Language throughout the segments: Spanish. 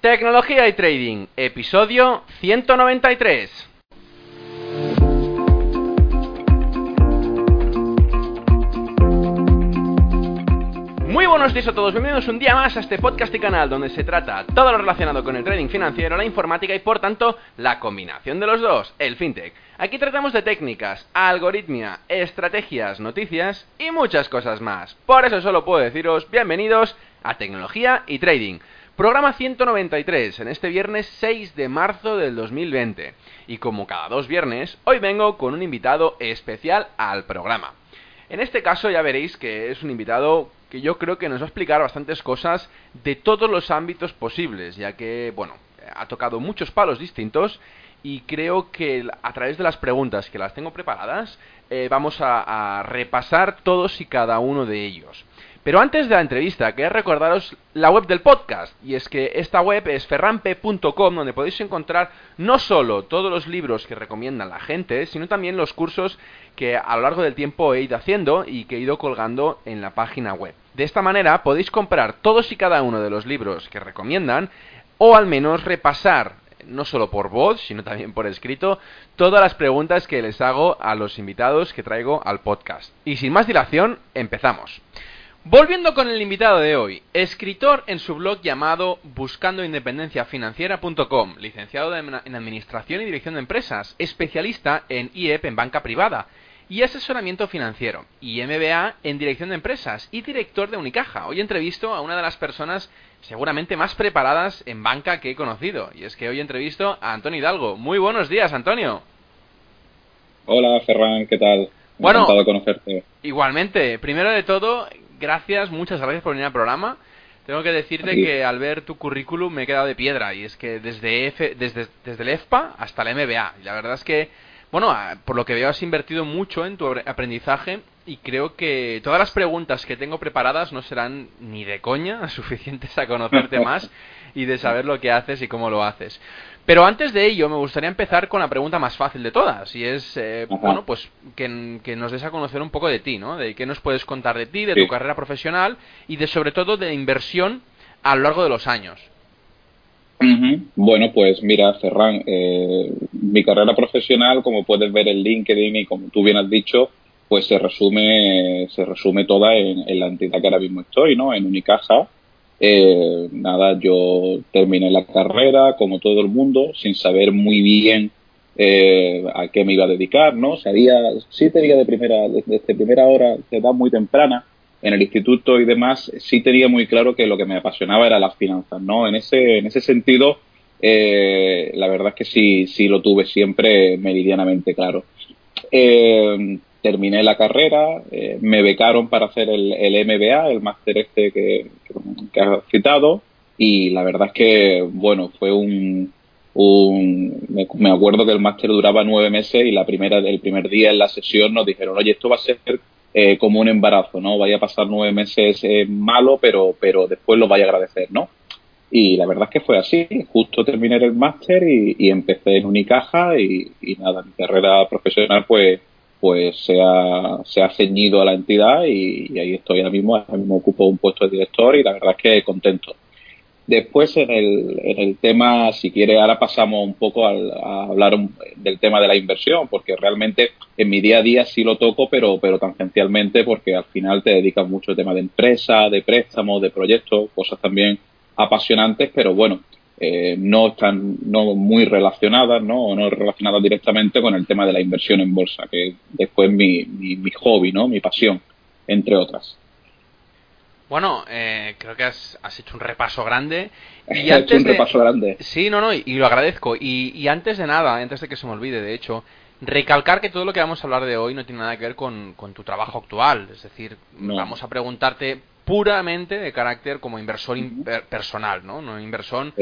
Tecnología y Trading, episodio 193. Muy buenos días a todos, bienvenidos un día más a este podcast y canal donde se trata todo lo relacionado con el trading financiero, la informática y por tanto la combinación de los dos, el fintech. Aquí tratamos de técnicas, algoritmia, estrategias, noticias y muchas cosas más. Por eso solo puedo deciros bienvenidos a Tecnología y Trading. Programa 193 en este viernes 6 de marzo del 2020. Y como cada dos viernes, hoy vengo con un invitado especial al programa. En este caso ya veréis que es un invitado que yo creo que nos va a explicar bastantes cosas de todos los ámbitos posibles, ya que, bueno, ha tocado muchos palos distintos y creo que a través de las preguntas que las tengo preparadas vamos a repasar todos y cada uno de ellos. Pero antes de la entrevista, quería recordaros la web del podcast, y es que esta web es ferrampe.com, donde podéis encontrar no solo todos los libros que recomiendan la gente, sino también los cursos que a lo largo del tiempo he ido haciendo y que he ido colgando en la página web. De esta manera podéis comprar todos y cada uno de los libros que recomiendan, o al menos repasar, no solo por voz, sino también por escrito, todas las preguntas que les hago a los invitados que traigo al podcast. Y sin más dilación, empezamos. Volviendo con el invitado de hoy, escritor en su blog llamado BuscandoIndependenciaFinanciera.com, licenciado en Administración y Dirección de Empresas, especialista en IEP en banca privada y asesoramiento financiero, y MBA en Dirección de Empresas y director de Unicaja. Hoy entrevisto a una de las personas seguramente más preparadas en banca que he conocido, y es que hoy entrevisto a Antonio Hidalgo. Muy buenos días, Antonio. Hola, Ferran, ¿qué tal? Bueno, encantado conocerte. Igualmente, primero de todo, gracias, muchas gracias por venir al programa. Tengo que decirte que al ver tu currículum me he quedado de piedra, y es que desde el EFPA hasta el MBA. Y la verdad es que, bueno, por lo que veo has invertido mucho en tu aprendizaje y creo que todas las preguntas que tengo preparadas no serán ni de coña suficientes a conocerte más y de saber lo que haces y cómo lo haces. Pero antes de ello me gustaría empezar con la pregunta más fácil de todas, y es bueno, pues que nos des a conocer un poco de ti, ¿no? De qué nos puedes contar de ti, de tu carrera profesional y de sobre todo de inversión a lo largo de los años. Bueno, pues mira, Ferran, mi carrera profesional, como puedes ver en LinkedIn y como tú bien has dicho, pues se resume toda en la entidad que ahora mismo estoy, ¿no? En Unicaja. Nada, yo terminé la carrera como todo el mundo, sin saber muy bien a qué me iba a dedicar, ¿no? Sería 7 días de primera hora, de edad muy temprana, en el instituto y demás. Sí tenía muy claro que lo que me apasionaba era las finanzas, ¿no? En ese sentido, la verdad es que sí lo tuve siempre meridianamente claro. Terminé la carrera, me becaron para hacer el MBA, el máster este que has citado, y la verdad es que, bueno, fue me acuerdo que el máster duraba 9 meses y el primer día en la sesión nos dijeron, oye, esto va a ser como un embarazo, ¿no? Vaya a pasar 9 meses malo, pero después lo vaya a agradecer, ¿no? Y la verdad es que fue así, justo terminé el máster y empecé en Unicaja y nada, mi carrera profesional pues se ha ceñido a la entidad y ahí estoy ahora mismo ocupo un puesto de director y la verdad es que contento. Después en el tema, si quieres, ahora pasamos un poco a hablar del tema de la inversión, porque realmente en mi día a día sí lo toco, pero tangencialmente, porque al final te dedicas mucho al tema de empresa, de préstamos, de proyectos, cosas también apasionantes, pero bueno, no muy relacionadas, ¿no? O no relacionadas directamente con el tema de la inversión en bolsa, que después es mi hobby, ¿no? Mi pasión, entre otras. Bueno, creo que has hecho un repaso grande. Sí, no, y lo agradezco. Y antes de nada, antes de que se me olvide, de hecho, recalcar que todo lo que vamos a hablar de hoy no tiene nada que ver con tu trabajo actual. Es decir, no. Vamos a preguntarte puramente de carácter como inversor personal, ¿no? No inversión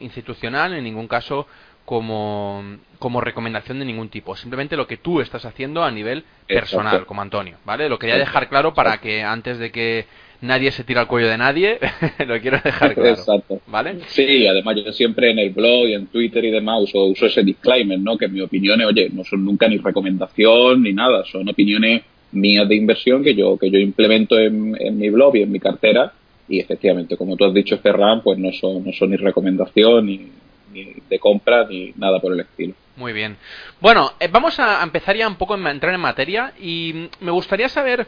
institucional, en ningún caso como recomendación de ningún tipo. Simplemente lo que tú estás haciendo a nivel personal, exacto, como Antonio, ¿vale? Lo quería dejar claro para que antes de que nadie se tira al cuello de nadie, lo quiero dejar claro. Exacto. ¿Vale? Sí, además yo siempre en el blog y en Twitter y demás uso ese disclaimer, ¿no? Que mis opiniones, oye, no son nunca ni recomendación ni nada, son opiniones mías de inversión que yo implemento en mi blog y en mi cartera, y efectivamente, como tú has dicho, Ferran, pues no son ni recomendación ni de compra ni nada por el estilo. Muy bien. Bueno, vamos a empezar ya un poco a entrar en materia, y me gustaría saber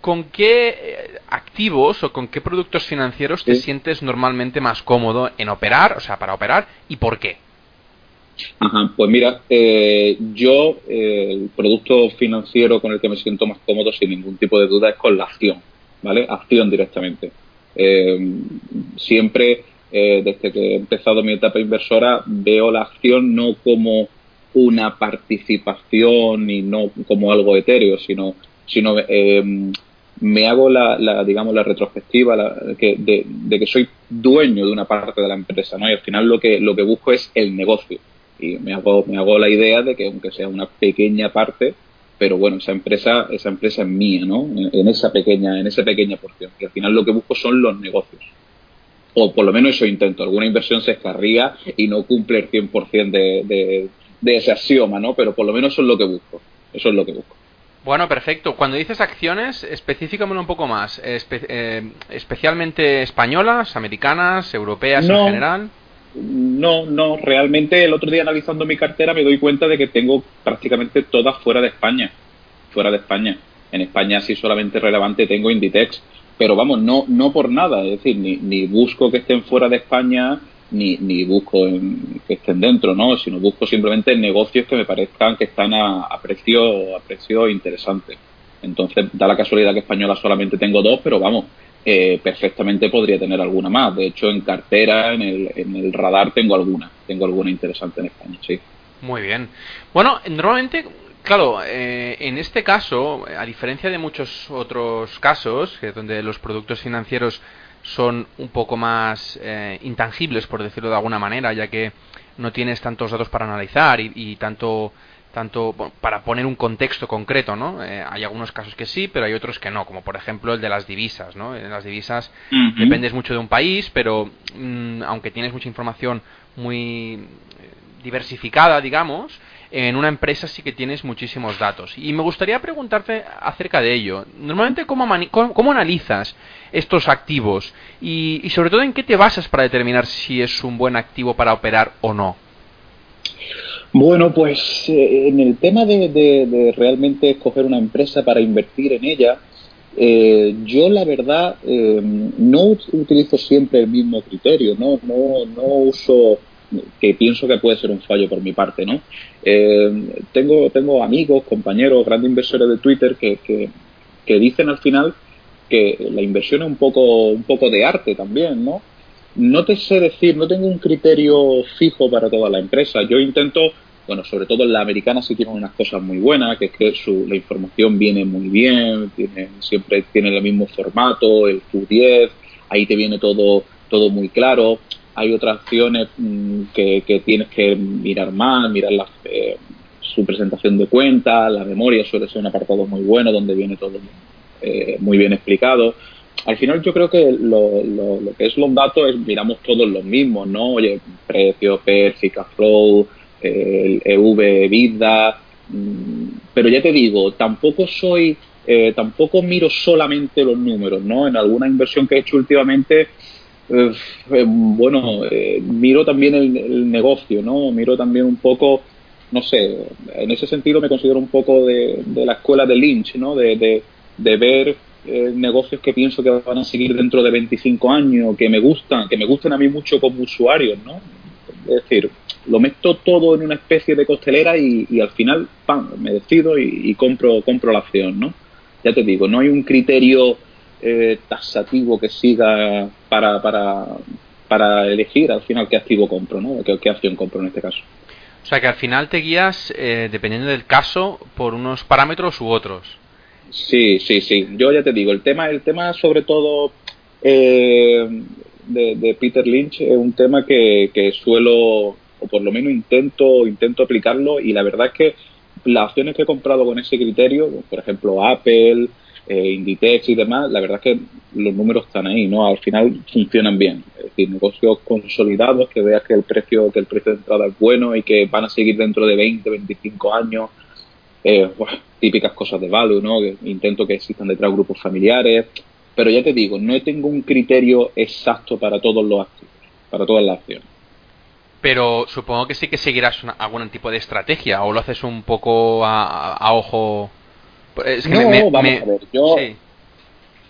con qué activos o con qué productos financieros te sientes normalmente más cómodo en operar, o sea, para operar, y por qué. Ajá, pues mira, yo el producto financiero con el que me siento más cómodo sin ningún tipo de duda es con la acción, ¿vale? Acción directamente. Siempre, desde que he empezado mi etapa inversora, veo la acción no como una participación y no como algo etéreo, sino me hago la retrospectiva de que soy dueño de una parte de la empresa, ¿no? Y al final lo que busco es el negocio. Y me hago la idea de que, aunque sea una pequeña parte, pero bueno, esa empresa es mía, ¿no? En esa pequeña porción. Y al final lo que busco son los negocios. O por lo menos eso intento. Alguna inversión se escarría y no cumple el 100% de ese axioma, ¿no? Pero por lo menos eso es lo que busco. Eso es lo que busco. Bueno, perfecto. Cuando dices acciones, específicamelo un poco más. ¿Especialmente españolas, americanas, europeas en general? No, realmente el otro día analizando mi cartera me doy cuenta de que tengo prácticamente todas fuera de España. En España sí solamente relevante tengo Inditex, pero vamos, no por nada, es decir, ni busco que estén fuera de España, ni busco que estén dentro, ¿no? Sino busco simplemente negocios que me parezcan que están a precio interesante. Entonces, da la casualidad que española solamente tengo dos, pero vamos, perfectamente podría tener alguna más. De hecho, en cartera, en el radar tengo alguna interesante en España, sí. Muy bien. Bueno, normalmente, claro, en este caso, a diferencia de muchos otros casos, que donde los productos financieros son un poco más intangibles, por decirlo de alguna manera, ya que no tienes tantos datos para analizar y tanto para poner un contexto concreto, ¿no? Hay algunos casos que sí, pero hay otros que no, como por ejemplo el de las divisas, ¿no? En las divisas dependes mucho de un país, pero aunque tienes mucha información muy diversificada, digamos, en una empresa sí que tienes muchísimos datos. Y me gustaría preguntarte acerca de ello. Normalmente, ¿cómo analizas estos activos? Y sobre todo, ¿en qué te basas para determinar si es un buen activo para operar o no? Bueno, pues en el tema de realmente escoger una empresa para invertir en ella, yo la verdad no utilizo siempre el mismo criterio, no uso, que pienso que puede ser un fallo por mi parte, ¿no? Tengo amigos, compañeros, grandes inversores de Twitter que dicen al final que la inversión es un poco de arte también, ¿no? No te sé decir, no tengo un criterio fijo para toda la empresa. Yo intento, bueno, sobre todo en la americana sí tienen unas cosas muy buenas, que es que la información viene muy bien, siempre tiene el mismo formato, el Q10, ahí te viene todo muy claro. Hay otras acciones que tienes que mirar más, mirar su presentación de cuentas, la memoria suele ser un apartado muy bueno donde viene todo muy bien explicado. Al final yo creo que lo que es los datos es, miramos todos los mismos, ¿no? Oye, precio, PER, free cash flow, EBITDA, pero ya te digo, tampoco miro solamente los números, ¿no? En alguna inversión que he hecho últimamente, miro también el negocio, ¿no? Miro también un poco, no sé, en ese sentido me considero un poco de la escuela de Lynch, ¿no? De ver negocios que pienso que van a seguir dentro de 25 años, que me gustan a mí mucho como usuario, ¿no? Es decir, lo meto todo en una especie de costelera y al final, ¡pam!, me decido y compro la acción, ¿no? Ya te digo, no hay un criterio tasativo que siga para elegir al final qué activo compro, ¿no? Qué acción compro en este caso. O sea que al final te guías, dependiendo del caso, por unos parámetros u otros. Sí, sí, sí. Yo ya te digo, el tema sobre todo de Peter Lynch es un tema que suelo, o por lo menos intento aplicarlo, y la verdad es que las acciones que he comprado con ese criterio, por ejemplo Apple, Inditex y demás, la verdad es que los números están ahí, ¿no? Al final funcionan bien, es decir, negocios consolidados que veas que el precio de entrada es bueno y que van a seguir dentro de 20, 25 años, típicas cosas de value, ¿no? Que intento que existan detrás grupos familiares, pero ya te digo, no tengo un criterio exacto para todos los activos, para todas las acciones. Pero supongo que sí que seguirás algún tipo de estrategia, o lo haces un poco a ojo. Es que no, vamos a ver, yo... Sí.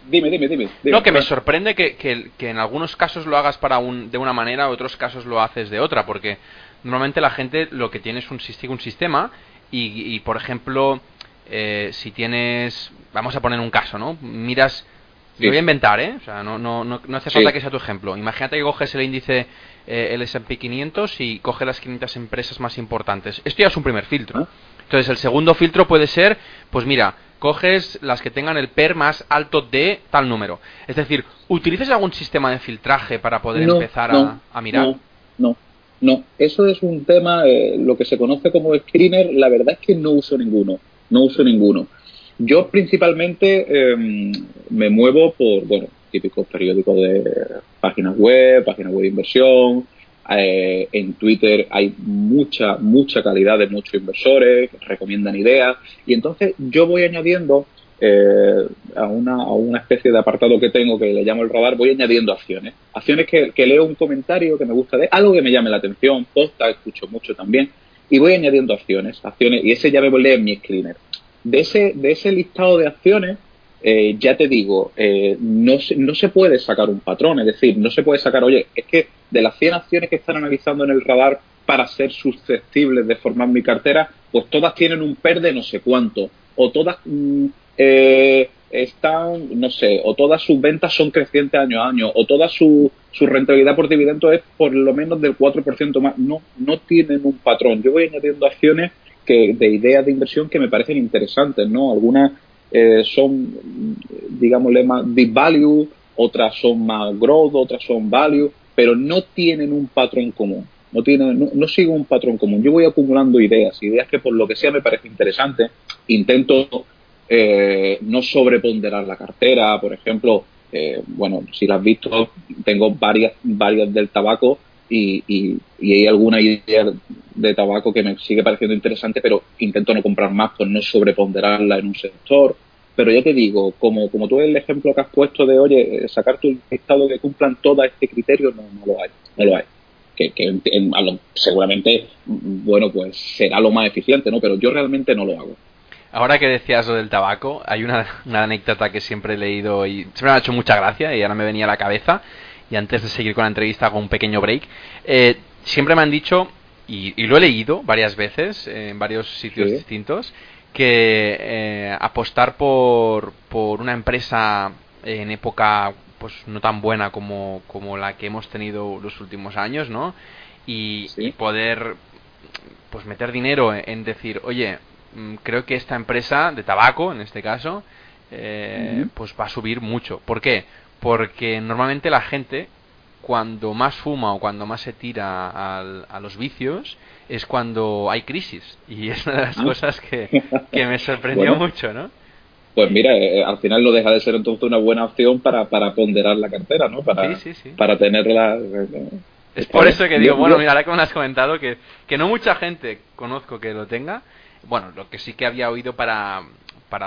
Dime. No, que me sorprende que en algunos casos lo hagas de una manera, en otros casos lo haces de otra, porque normalmente la gente lo que tiene es un sistema y por ejemplo, si tienes... Vamos a poner un caso, ¿no? Miras... Sí. Lo voy a inventar, ¿eh? O sea, no hace falta que sea tu ejemplo. Imagínate que coges el índice, el S&P 500, y coges las 500 empresas más importantes. Esto ya es un primer filtro. Entonces, el segundo filtro puede ser, pues mira, coges las que tengan el PER más alto de tal número. Es decir, ¿utilizas algún sistema de filtraje para poder empezar a mirar? No. Eso es un tema, lo que se conoce como screener, la verdad es que no uso ninguno. Yo principalmente me muevo por, típicos periódicos de páginas web de inversión. En Twitter hay mucha calidad de muchos inversores, recomiendan ideas. Y entonces yo voy añadiendo a una especie de apartado que tengo que le llamo el radar, voy añadiendo acciones. Acciones que leo un comentario que me gusta, de algo que me llame la atención, posta, escucho mucho también. Y voy añadiendo acciones, y ese ya me volé en mi screener. De ese listado de acciones, ya te digo, no se puede sacar un patrón. Es decir, no se puede sacar, oye, es que de las 100 acciones que están analizando en el radar para ser susceptibles de formar mi cartera, pues todas tienen un PER de no sé cuánto, o todas están, no sé, o todas sus ventas son crecientes año a año, o toda su rentabilidad por dividendo es por lo menos del 4% más. No tienen un patrón. Yo voy añadiendo acciones de ideas de inversión que me parecen interesantes, ¿no? Algunas son, digámosle, más deep value, otras son más growth, otras son value, pero no tienen un patrón común, no sigo un patrón común. Yo voy acumulando ideas que por lo que sea me parecen interesantes. Intento no sobreponderar la cartera, por ejemplo, si la has visto, tengo varias del tabaco, y hay alguna idea de tabaco que me sigue pareciendo interesante, pero intento no comprar más por no sobreponderarla en un sector. Pero ya te digo, como tú el ejemplo que has puesto de, oye, sacar tu listado que cumplan todo este criterio, no lo hay. Seguramente, pues será lo más eficiente, ¿no? Pero yo realmente no lo hago. Ahora que decías lo del tabaco, hay una anécdota que siempre he leído y siempre me ha hecho mucha gracia y ahora me venía a la cabeza. Y antes de seguir con la entrevista, hago un pequeño break. Siempre me han dicho, y lo he leído varias veces en varios sitios distintos, que apostar por una empresa en época pues no tan buena como la que hemos tenido los últimos años, ¿no? Y poder pues meter dinero en decir, oye, creo que esta empresa de tabaco, en este caso, pues va a subir mucho. ¿Por qué? Porque normalmente la gente, cuando más fuma o cuando más se tira a los vicios, es cuando hay crisis. Y es una de las cosas que me sorprendió mucho, ¿no? Pues mira, al final no deja de ser entonces una buena opción para ponderar la cartera, ¿no? Para tenerla... Es por eso que digo, mira, ahora que me lo has comentado, que no mucha gente conozco que lo tenga. Bueno, lo que sí que había oído para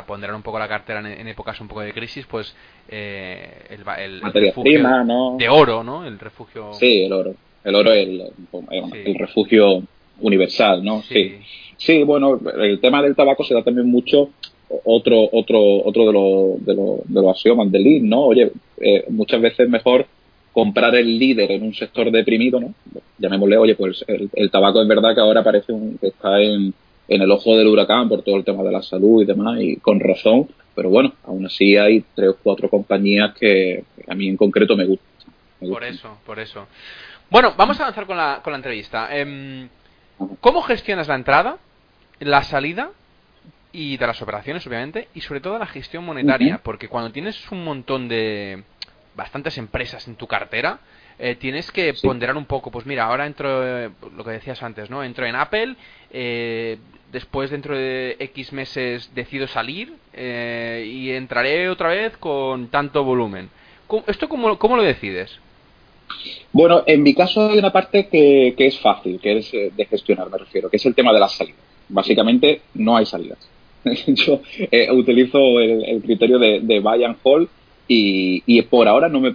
ponderar un poco la cartera en épocas un poco de crisis, pues el refugio prima, ¿no? De oro, ¿no? El refugio... Sí, el oro es el refugio universal, ¿no? Sí, bueno, el tema del tabaco se da también mucho, otro de los axiomas del lead, ¿no? Oye, muchas veces es mejor comprar el líder en un sector deprimido, ¿no? Llamémosle, oye, pues el tabaco es verdad que ahora parece que está en el ojo del huracán por todo el tema de la salud y demás, y con razón, pero bueno, aún así hay 3 o 4 compañías que a mí en concreto me gustan. Por eso. Bueno, vamos a avanzar con la entrevista. ¿Cómo gestionas la entrada, la salida y de las operaciones, obviamente, y sobre todo de la gestión monetaria, porque cuando tienes un montón de bastantes empresas en tu cartera, tienes que ponderar un poco. Pues mira, ahora entro, lo que decías antes, ¿no? Entro en Apple, después dentro de X meses decido salir y entraré otra vez con tanto volumen. ¿Esto cómo lo decides? Bueno, en mi caso hay una parte que es fácil, que es de gestionar, me refiero, que es el tema de las salidas. Básicamente no hay salidas. Yo utilizo el criterio de buy and hold. Y por ahora no se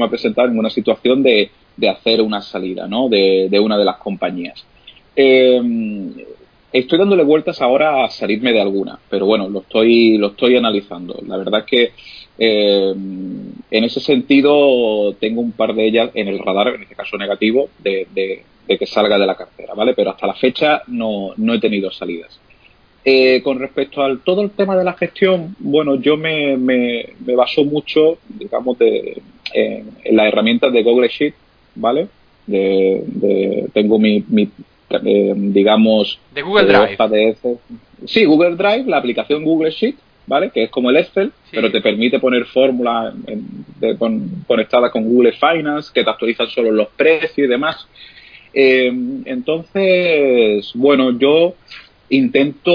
me ha presentado ninguna situación de hacer una salida, ¿no? De una de las compañías. Estoy dándole vueltas ahora a salirme de alguna, pero bueno, lo estoy analizando. La verdad es que en ese sentido tengo un par de ellas en el radar, en este caso negativo, de que salga de la cartera, ¿vale? Pero hasta la fecha no he tenido salidas. Con respecto al todo el tema de la gestión, bueno, yo me baso mucho, digamos, en las herramientas de Google Sheet, ¿vale? Tengo mi digamos... ¿De Google Drive? Sí, Google Drive, la aplicación Google Sheet, ¿vale? Que es como el Excel, sí, pero te permite poner fórmulas conectadas con Google Finance, que te actualizan solo los precios y demás. Entonces, bueno, yo... Intento,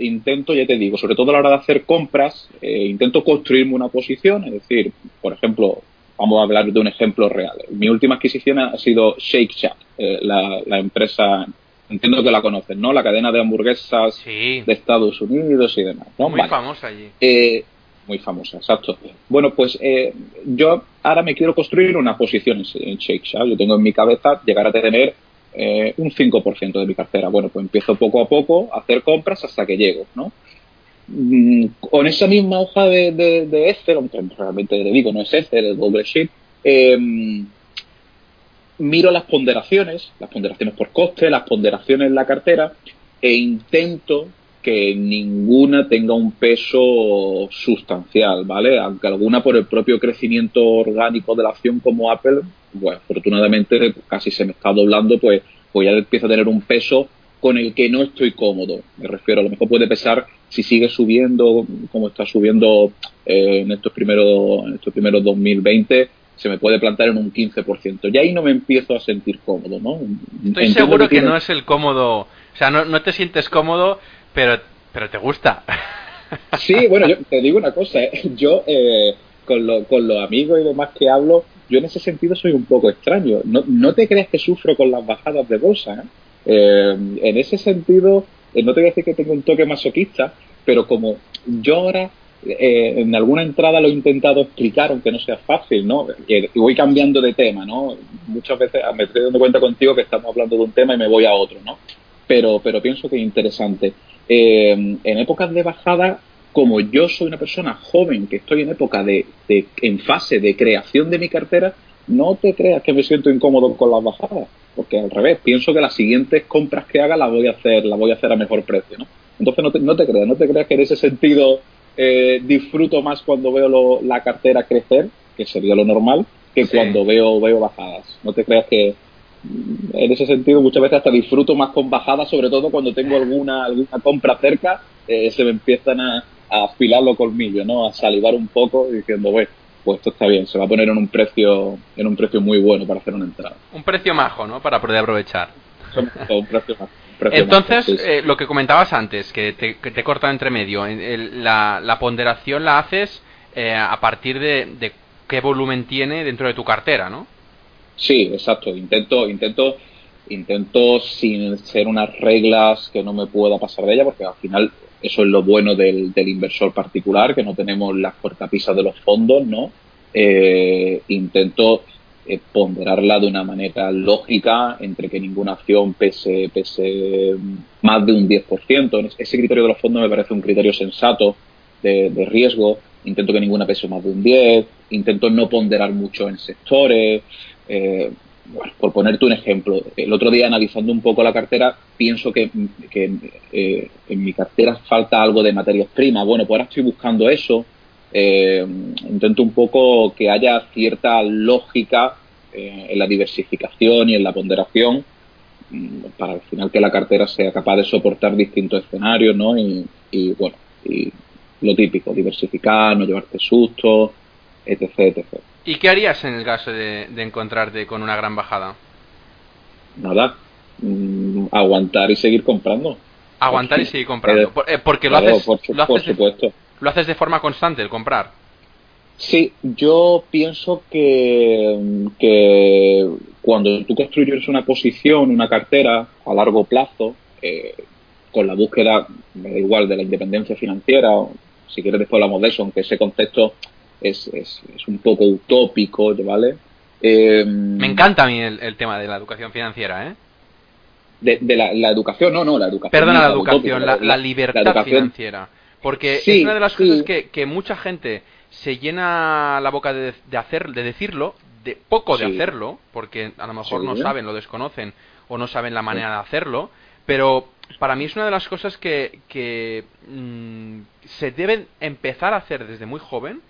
ya te digo, sobre todo a la hora de hacer compras, intento construirme una posición. Es decir, por ejemplo, vamos a hablar de un ejemplo real. Mi última adquisición ha sido Shake Shack, la empresa, entiendo que la conocen, ¿no? La cadena de hamburguesas, sí, de Estados Unidos y demás, ¿no? Muy famosa allí. Muy famosa, exacto. Bueno, pues yo ahora me quiero construir una posición en Shake Shack. Yo tengo en mi cabeza llegar a tener un 5% de mi cartera. Bueno, pues empiezo poco a poco a hacer compras hasta que llego, ¿no? Con esa misma hoja de Excel, aunque realmente le digo no es Excel, es Google Sheet, miro las ponderaciones por coste, las ponderaciones en la cartera, e intento que ninguna tenga un peso sustancial, ¿vale? Aunque alguna, por el propio crecimiento orgánico de la acción, como Apple, bueno, afortunadamente casi se me está doblando, pues ya empiezo a tener un peso con el que no estoy cómodo. Me refiero, a lo mejor puede pesar, si sigue subiendo como está subiendo en estos primeros 2020, se me puede plantar en un 15%. Y ahí no me empiezo a sentir cómodo, ¿no? Estoy seguro que no es el cómodo, o sea, no te sientes cómodo, pero te gusta. Sí, bueno, yo te digo una cosa, yo con los amigos y demás que hablo, yo en ese sentido soy un poco extraño. No te creas que sufro con las bajadas de bolsa, ¿eh? En ese sentido, no te voy a decir que tengo un toque masoquista, pero como yo ahora en alguna entrada lo he intentado explicar, aunque no sea fácil, ¿no? Que voy cambiando de tema, ¿no? Muchas veces me estoy dando cuenta contigo que estamos hablando de un tema y me voy a otro, ¿no? Pero pienso que es interesante. En épocas de bajada, como yo soy una persona joven, que estoy en época en fase de creación de mi cartera, no te creas que me siento incómodo con las bajadas, porque al revés, pienso que las siguientes compras que haga las voy a hacer a mejor precio, ¿no? Entonces no te creas que en ese sentido disfruto más cuando veo la cartera crecer, que sería lo normal, que sí, cuando veo bajadas. No te creas que en ese sentido muchas veces hasta disfruto más con bajadas, sobre todo cuando tengo alguna compra cerca, se me empiezan a afilar los colmillos, ¿no? A salivar un poco diciendo, bueno, pues esto está bien, se va a poner en un precio muy bueno para hacer una entrada. Un precio majo, ¿no? Para poder aprovechar. Un precio majo. Entonces, majo, sí. Lo que comentabas antes, que te he cortado entre medio, la ponderación la haces a partir de qué volumen tiene dentro de tu cartera, ¿no? Sí, exacto. Intento sin ser unas reglas que no me pueda pasar de ella, porque al final eso es lo bueno del inversor particular, que no tenemos las cortapisas de los fondos, ¿no? Intento ponderarla de una manera lógica, entre que ninguna acción pese más de un 10%. Ese criterio de los fondos me parece un criterio sensato de riesgo. Intento que ninguna pese más de un 10%. Intento no ponderar mucho en sectores. Bueno, por ponerte un ejemplo, el otro día, analizando un poco la cartera, pienso que en mi cartera falta algo de materias primas. Bueno, pues ahora estoy buscando eso. Intento un poco que haya cierta lógica en la diversificación y en la ponderación, para al final que la cartera sea capaz de soportar distintos escenarios, ¿no? Y bueno, y lo típico, diversificar, no llevarte sustos, etc, etc. ¿Y qué harías en el caso de encontrarte con una gran bajada? Nada, aguantar y seguir comprando. Aguantar y seguir comprando. Porque claro, lo haces de forma constante, el comprar. Sí, yo pienso que cuando tú construyes una posición, una cartera a largo plazo, con la búsqueda, me da igual, de la independencia financiera, o si quieres después hablamos de eso, aunque ese concepto es un poco utópico, ¿vale? Me encanta a mí el tema de la educación financiera, ¿eh? De la educación, la educación. Perdona, la educación, la libertad, la educación financiera. Porque sí, es una de las cosas que mucha gente se llena la boca de decirlo, porque a lo mejor no saben, lo desconocen o no saben la manera de hacerlo, pero para mí es una de las cosas que se deben empezar a hacer desde muy joven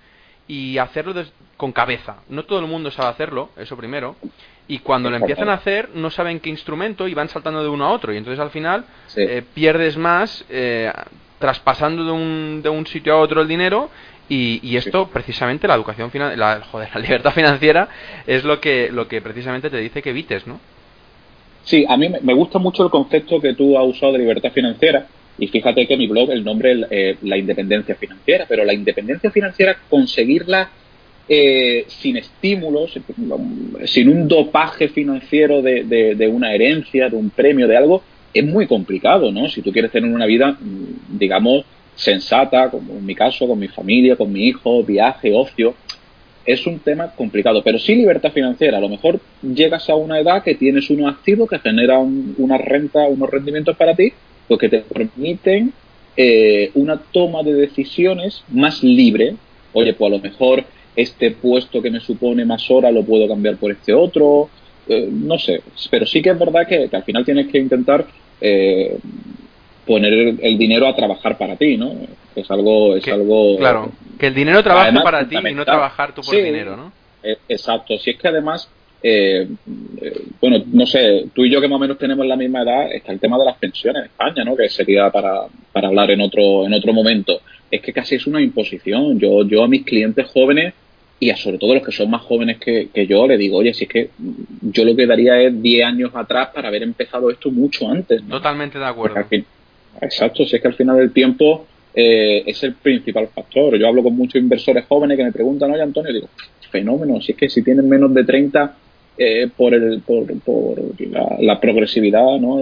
y hacerlo con cabeza. No todo el mundo sabe hacerlo, eso primero, y cuando lo empiezan a hacer no saben qué instrumento y van saltando de uno a otro, y entonces al final pierdes más traspasando de un sitio a otro el dinero. Y esto, precisamente, la educación financiera, la libertad financiera, es lo que precisamente te dice que evites, ¿no? Sí, a mí me gusta mucho el concepto que tú has usado de libertad financiera, y fíjate que mi blog, el nombre es La Independencia Financiera, pero la independencia financiera, conseguirla sin estímulos, sin un dopaje financiero de una herencia, de un premio, de algo, es muy complicado, ¿no? Si tú quieres tener una vida, digamos, sensata, como en mi caso, con mi familia, con mi hijo, viaje, ocio, es un tema complicado. Pero sí, libertad financiera, a lo mejor llegas a una edad que tienes unos activos que generan una renta, unos rendimientos para ti, pues que te permiten una toma de decisiones más libre. Oye, pues a lo mejor este puesto que me supone más horas lo puedo cambiar por este otro, no sé, pero sí que es verdad que al final tienes que intentar poner el dinero a trabajar para ti, ¿no? Es algo... Claro, que el dinero trabaje además, para ti y no trabajar tú por el dinero, ¿no? Exacto, si es que además, bueno, no sé, tú y yo que más o menos tenemos la misma edad, está el tema de las pensiones en España, ¿no? Que sería para hablar en otro momento. Es que casi es una imposición. Yo a mis clientes jóvenes, y a sobre todo los que son más jóvenes que yo, le digo, oye, si es que yo lo que daría es 10 años atrás para haber empezado esto mucho antes, ¿no? Totalmente de acuerdo. Exacto, si es que al final el tiempo es el principal factor. Yo hablo con muchos inversores jóvenes que me preguntan, oye, Antonio, digo, fenómeno, si es que si tienen menos de 30 por la progresividad, ¿no?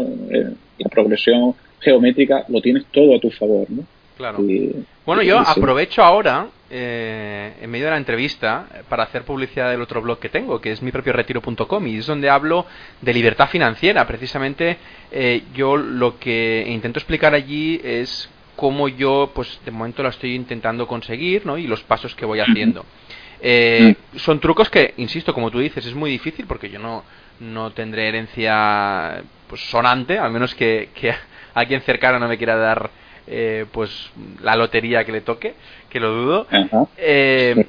La progresión geométrica, lo tienes todo a tu favor, ¿no? Claro. Yo aprovecho ahora, en medio de la entrevista, para hacer publicidad del otro blog que tengo, que es mi propio retiro.com, y es donde hablo de libertad financiera. Precisamente yo lo que intento explicar allí es cómo yo, pues de momento la estoy intentando conseguir, ¿no? Y los pasos que voy haciendo. Son trucos que, insisto, como tú dices, es muy difícil porque yo no tendré herencia pues sonante, al menos que alguien cercano no me quiera dar pues la lotería que le toque, que lo dudo. Entonces,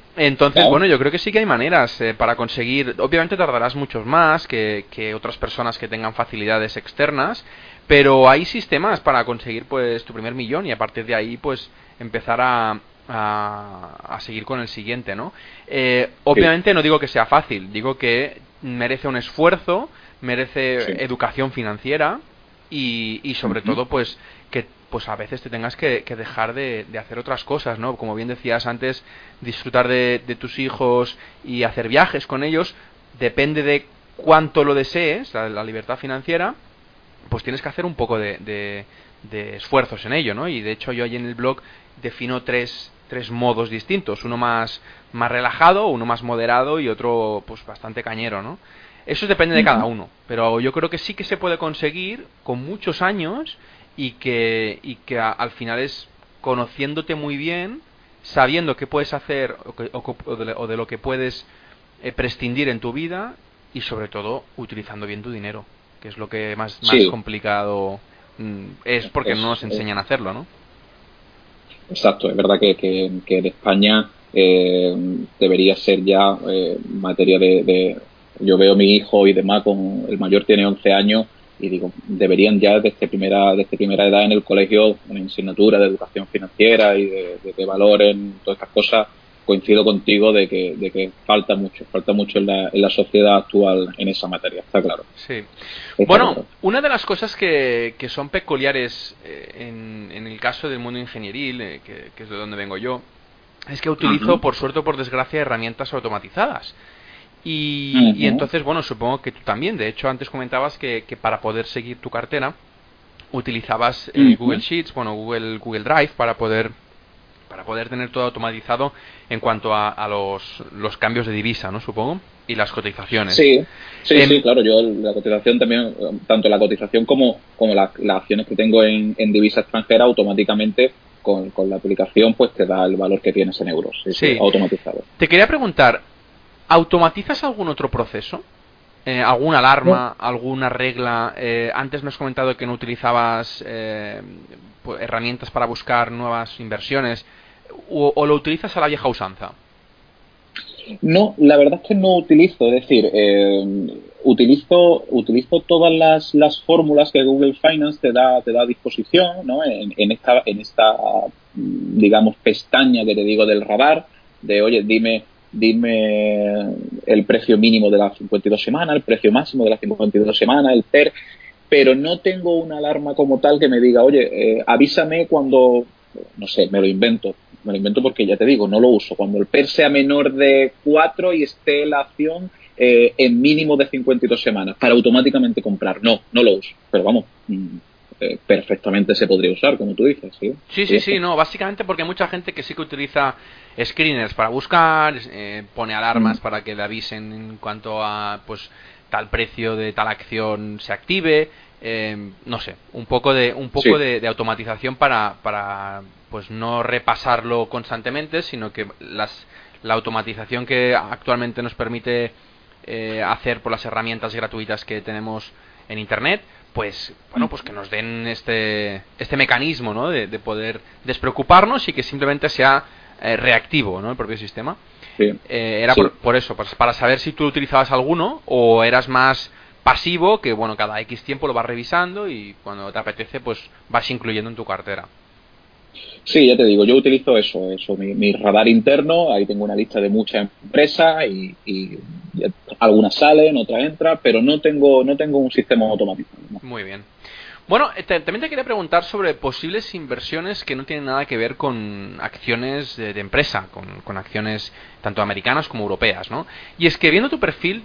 claro, bueno, yo creo que sí que hay maneras para conseguir. Obviamente tardarás muchos más que otras personas que tengan facilidades externas, pero hay sistemas para conseguir pues tu primer millón y a partir de ahí pues empezar a seguir con el siguiente, ¿no? Obviamente no digo que sea fácil, digo que merece un esfuerzo, merece educación financiera y sobre todo pues que pues a veces te tengas que dejar de hacer otras cosas, ¿no? Como bien decías antes, disfrutar de tus hijos y hacer viajes con ellos, depende de cuánto lo desees, la libertad financiera, pues tienes que hacer un poco de esfuerzos en ello, ¿no? Y de hecho yo ahí en el blog defino tres modos distintos, uno más relajado, uno más moderado y otro pues bastante cañero, ¿no? Eso depende de cada uno, pero yo creo que sí que se puede conseguir con muchos años. Y que al final es conociéndote muy bien, sabiendo qué puedes hacer o de lo que puedes prescindir en tu vida y sobre todo utilizando bien tu dinero, que es lo que más complicado es porque no nos enseñan a hacerlo, ¿no? Exacto, es verdad que en España debería ser ya materia de... Yo veo a mi hijo y demás, el mayor tiene 11 años, y digo, deberían ya desde primera edad en el colegio, una asignatura de educación financiera y de que valoren todas estas cosas. Coincido contigo de que falta mucho en la sociedad actual en esa materia, está claro. Sí. Bueno, una de las cosas que son peculiares en el caso del mundo ingenieril, que es de donde vengo yo, es que utilizo, por suerte o por desgracia, herramientas automatizadas. Y entonces, bueno, supongo que tú también. De hecho, antes comentabas que para poder seguir tu cartera utilizabas Google Sheets, bueno, Google Drive, para poder tener todo automatizado en cuanto a los cambios de divisa, ¿no? Supongo, y las cotizaciones. Sí, claro, yo la cotización también, tanto la cotización como las acciones que tengo en divisa extranjera, automáticamente con la aplicación pues te da el valor que tienes en euros, sí. Automatizado. Te quería preguntar, ¿automatizas algún otro proceso? ¿Alguna alarma, alguna regla? Antes me has comentado que no utilizabas herramientas para buscar nuevas inversiones. ¿O lo utilizas a la vieja usanza? No, la verdad es que no utilizo. Es decir, utilizo todas las fórmulas que Google Finance te da a disposición, ¿no? En esta, digamos, pestaña que te digo del radar, de oye, dime el precio mínimo de las 52 semanas, el precio máximo de las 52 semanas, el TER, pero no tengo una alarma como tal que me diga, oye, avísame cuando, no sé, me lo invento porque ya te digo, no lo uso, cuando el TER sea menor de 4 y esté la acción en mínimo de 52 semanas, para automáticamente comprar. No lo uso, pero vamos... perfectamente se podría usar, como tú dices, ¿sí? Sí, no, básicamente porque hay mucha gente que sí que utiliza screeners para buscar, pone alarmas para que le avisen en cuanto a, pues, tal precio de tal acción se active, no sé, un poco de automatización para pues no repasarlo constantemente, sino que la automatización que actualmente nos permite hacer por las herramientas gratuitas que tenemos en internet, pues bueno, pues que nos den este mecanismo, ¿no? De poder despreocuparnos y que simplemente sea reactivo, ¿no? El propio sistema. Sí. Por eso, pues, para saber si tú utilizabas alguno o eras más pasivo, que bueno, cada X tiempo lo vas revisando y cuando te apetece, pues vas incluyendo en tu cartera. Sí, ya te digo, yo utilizo eso, mi radar interno, ahí tengo una lista de muchas empresas y algunas salen, otras entran, pero no tengo un sistema automático, ¿no? Muy bien. Bueno, también te quería preguntar sobre posibles inversiones que no tienen nada que ver con acciones de empresa, con acciones tanto americanas como europeas, ¿no? Y es que viendo tu perfil,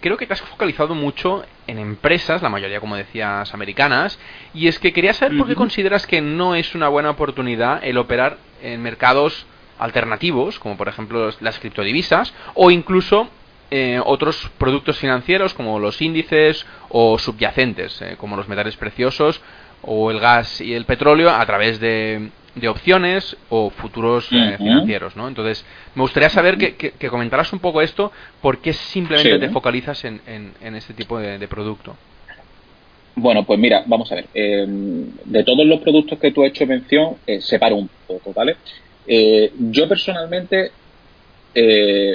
creo que te has focalizado mucho en empresas, la mayoría, como decías, americanas, y es que quería saber por qué consideras que no es una buena oportunidad el operar en mercados alternativos, como por ejemplo las criptodivisas, o incluso... otros productos financieros como los índices o subyacentes, como los metales preciosos o el gas y el petróleo, a través de opciones o futuros financieros, ¿no? Entonces me gustaría saber que comentaras un poco esto, por qué simplemente te focalizas en este tipo de producto. Bueno, pues mira, vamos a ver, de todos los productos que tú has hecho mención, separo un poco, ¿vale? Yo personalmente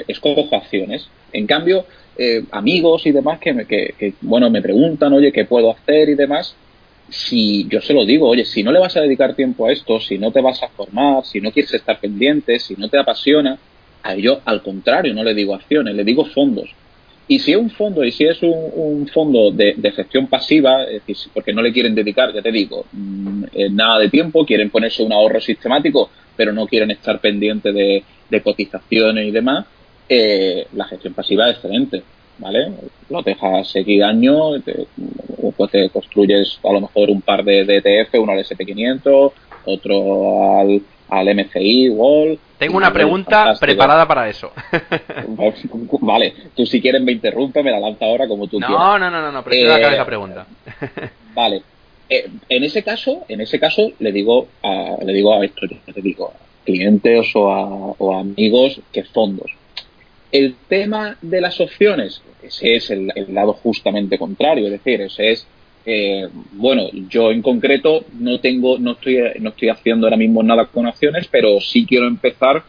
escojo acciones. En cambio, amigos y demás que me preguntan, oye, ¿qué puedo hacer y demás? Si yo se lo digo, oye, si no le vas a dedicar tiempo a esto, si no te vas a formar, si no quieres estar pendiente, si no te apasiona, yo al contrario no le digo acciones, le digo fondos. Y si es un fondo, un fondo de gestión pasiva, es decir, porque no le quieren dedicar, ya te digo, nada de tiempo, quieren ponerse un ahorro sistemático, pero no quieren estar pendiente de cotizaciones y demás, la gestión pasiva es excelente, ¿vale? Lo dejas X años, pues te construyes a lo mejor un par de ETF, uno al S&P 500, otro al MSCI World. Tengo una pregunta preparada para eso. Vale, tú si quieres me interrumpes, me la lanza ahora como tú quieras. No, prefiero que hagas la pregunta. Vale, en ese caso le digo a clientes o a amigos que fondos. El tema de las opciones, ese es el lado justamente contrario, es decir, ese es, bueno, yo en concreto no estoy haciendo ahora mismo nada con acciones, pero sí quiero empezar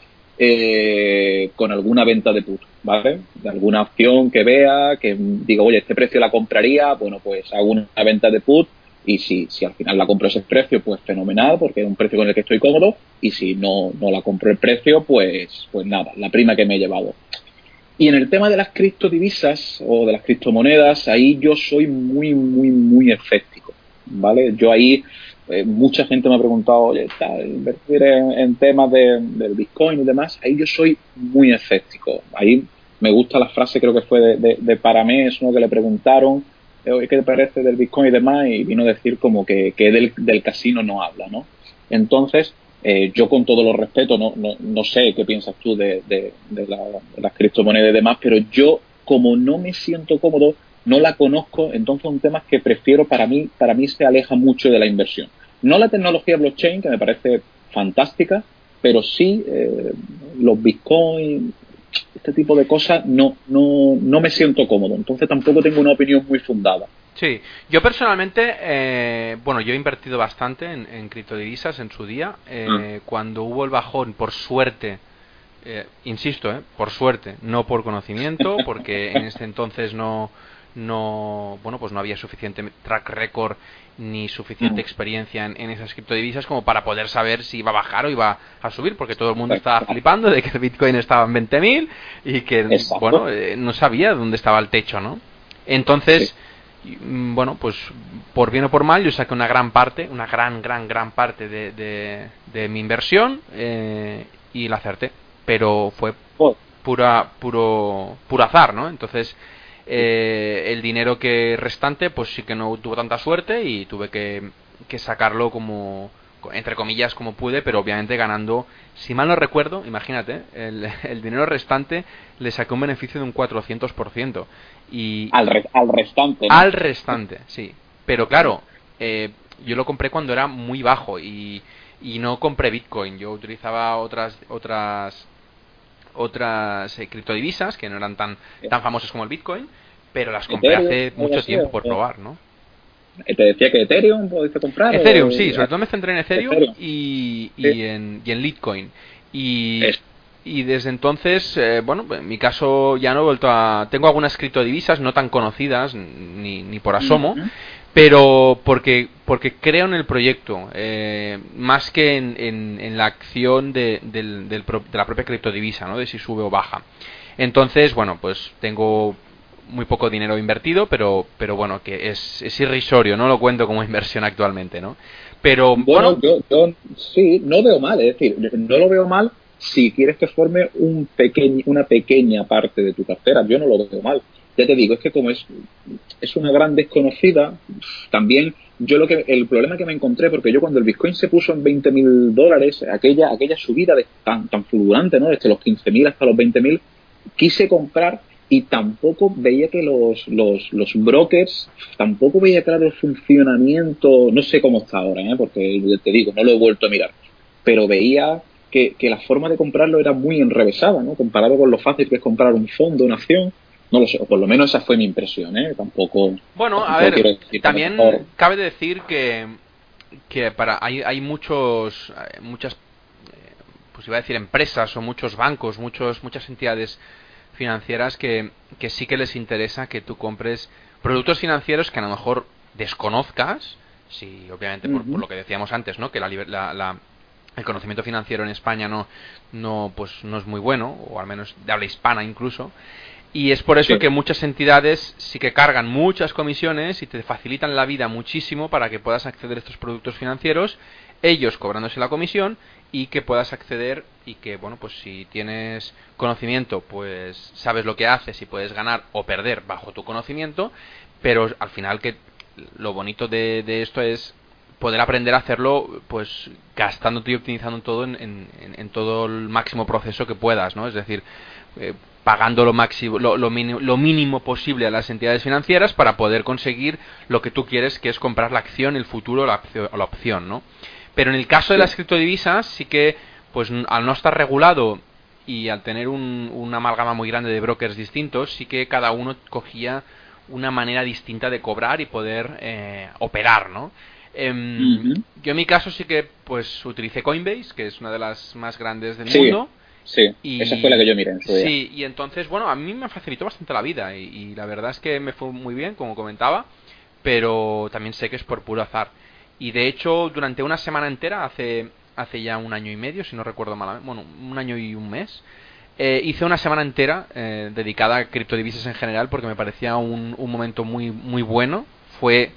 con alguna venta de put, ¿vale? De alguna opción que vea, que diga, oye, este precio la compraría, bueno, pues hago una venta de put y si al final la compro ese precio, pues fenomenal, porque es un precio con el que estoy cómodo, y si no la compro el precio, pues nada, la prima que me he llevado. Y en el tema de las criptodivisas o de las criptomonedas, ahí yo soy muy, muy, muy escéptico, ¿vale? Yo ahí, mucha gente me ha preguntado, oye, invertir en temas del Bitcoin y demás, ahí yo soy muy escéptico. Ahí me gusta la frase, creo que fue de Paramés, ¿no?, que le preguntaron, oye, ¿qué te parece del Bitcoin y demás? Y vino a decir como que del casino no habla, ¿no? Entonces, yo con todo los respetos, no sé qué piensas tú de las criptomonedas y demás, pero yo, como no me siento cómodo, no la conozco, entonces son temas que prefiero, para mí se aleja mucho de la inversión. No la tecnología blockchain, que me parece fantástica, pero sí los Bitcoin, este tipo de cosas, no me siento cómodo, entonces tampoco tengo una opinión muy fundada. Sí, yo personalmente, yo he invertido bastante en criptodivisas en su día. Cuando hubo el bajón, por suerte, insisto, por suerte, no por conocimiento, porque en este entonces no había suficiente track record ni suficiente experiencia en esas criptodivisas como para poder saber si iba a bajar o iba a subir, porque todo el mundo estaba flipando de que el Bitcoin estaba en 20.000 y que, no sabía dónde estaba el techo, ¿no? Entonces... Sí. Bueno, pues por bien o por mal yo saqué una gran parte, gran parte de mi inversión y la acerté, pero fue puro azar, ¿no? Entonces el dinero que restante pues sí que no tuvo tanta suerte y tuve que sacarlo como, entre comillas, como pude, pero obviamente ganando, si mal no recuerdo, imagínate, el dinero restante le saqué un beneficio de un 400%. Y al restante, ¿no? Al restante, sí. Pero claro, yo lo compré cuando era muy bajo y no compré Bitcoin. Yo utilizaba otras criptodivisas que no eran tan famosas como el Bitcoin, pero las compré hace mucho tiempo por probar, ¿no? Te decía que Ethereum podías comprar. Ethereum, sí, sobre todo me centré en Ethereum. y en Litecoin. Y desde entonces, en mi caso ya no he vuelto a... Tengo algunas criptodivisas no tan conocidas, ni por asomo, pero porque creo en el proyecto, más que en la acción de la propia criptodivisa, ¿no? De si sube o baja. Entonces, pues tengo muy poco dinero invertido, pero bueno, que es irrisorio, no lo cuento como inversión actualmente, ¿no? Pero yo sí, no veo mal, es decir, no lo veo mal. Si quieres que forme una pequeña parte de tu cartera, yo no lo veo mal. Ya te digo, es que como es una gran desconocida, también yo el problema que me encontré, porque yo cuando el Bitcoin se puso en $20,000, aquella subida tan fulgurante, ¿no? Desde los 15.000 hasta los 20.000, quise comprar y tampoco veía que los brokers, tampoco veía claro el funcionamiento, no sé cómo está ahora, porque te digo, no lo he vuelto a mirar, pero veía que la forma de comprarlo era muy enrevesada, ¿no? Comparado con lo fácil que es comprar un fondo, una acción, no lo sé, o por lo menos esa fue mi impresión, tampoco... Bueno, tampoco, a ver, también cabe decir que hay muchas, pues iba a decir empresas o muchos bancos, muchas entidades financieras que sí que les interesa que tú compres productos financieros que a lo mejor desconozcas, sí, obviamente por lo que decíamos antes, ¿no? Que el conocimiento financiero en España no es muy bueno, o al menos de habla hispana incluso, y es por eso que muchas entidades sí que cargan muchas comisiones y te facilitan la vida muchísimo para que puedas acceder a estos productos financieros, ellos cobrándose la comisión, y que puedas acceder y que, si tienes conocimiento, pues sabes lo que haces y puedes ganar o perder bajo tu conocimiento, pero al final que lo bonito de esto es poder aprender a hacerlo, pues gastándote y optimizando todo en todo el máximo proceso que puedas, ¿no? Es decir, pagando lo mínimo posible a las entidades financieras para poder conseguir lo que tú quieres, que es comprar la acción, el futuro, la opción, ¿no? Pero en el caso de las criptodivisas, sí que, pues al no estar regulado y al tener una amalgama muy grande de brokers distintos, sí que cada uno cogía una manera distinta de cobrar y poder operar, ¿no? Yo en mi caso sí que utilicé Coinbase, que es una de las más grandes del mundo, Sí, y esa fue la que yo miré en su día. Sí, y entonces, bueno, a mí me facilitó bastante la vida y la verdad es que me fue muy bien, como comentaba, pero también sé que es por puro azar. Y de hecho, durante una semana entera, hace ya un año y medio, si no recuerdo mal, bueno, un año y un mes, hice una semana entera dedicada a criptodivisas en general porque me parecía un momento muy, muy bueno. Fue,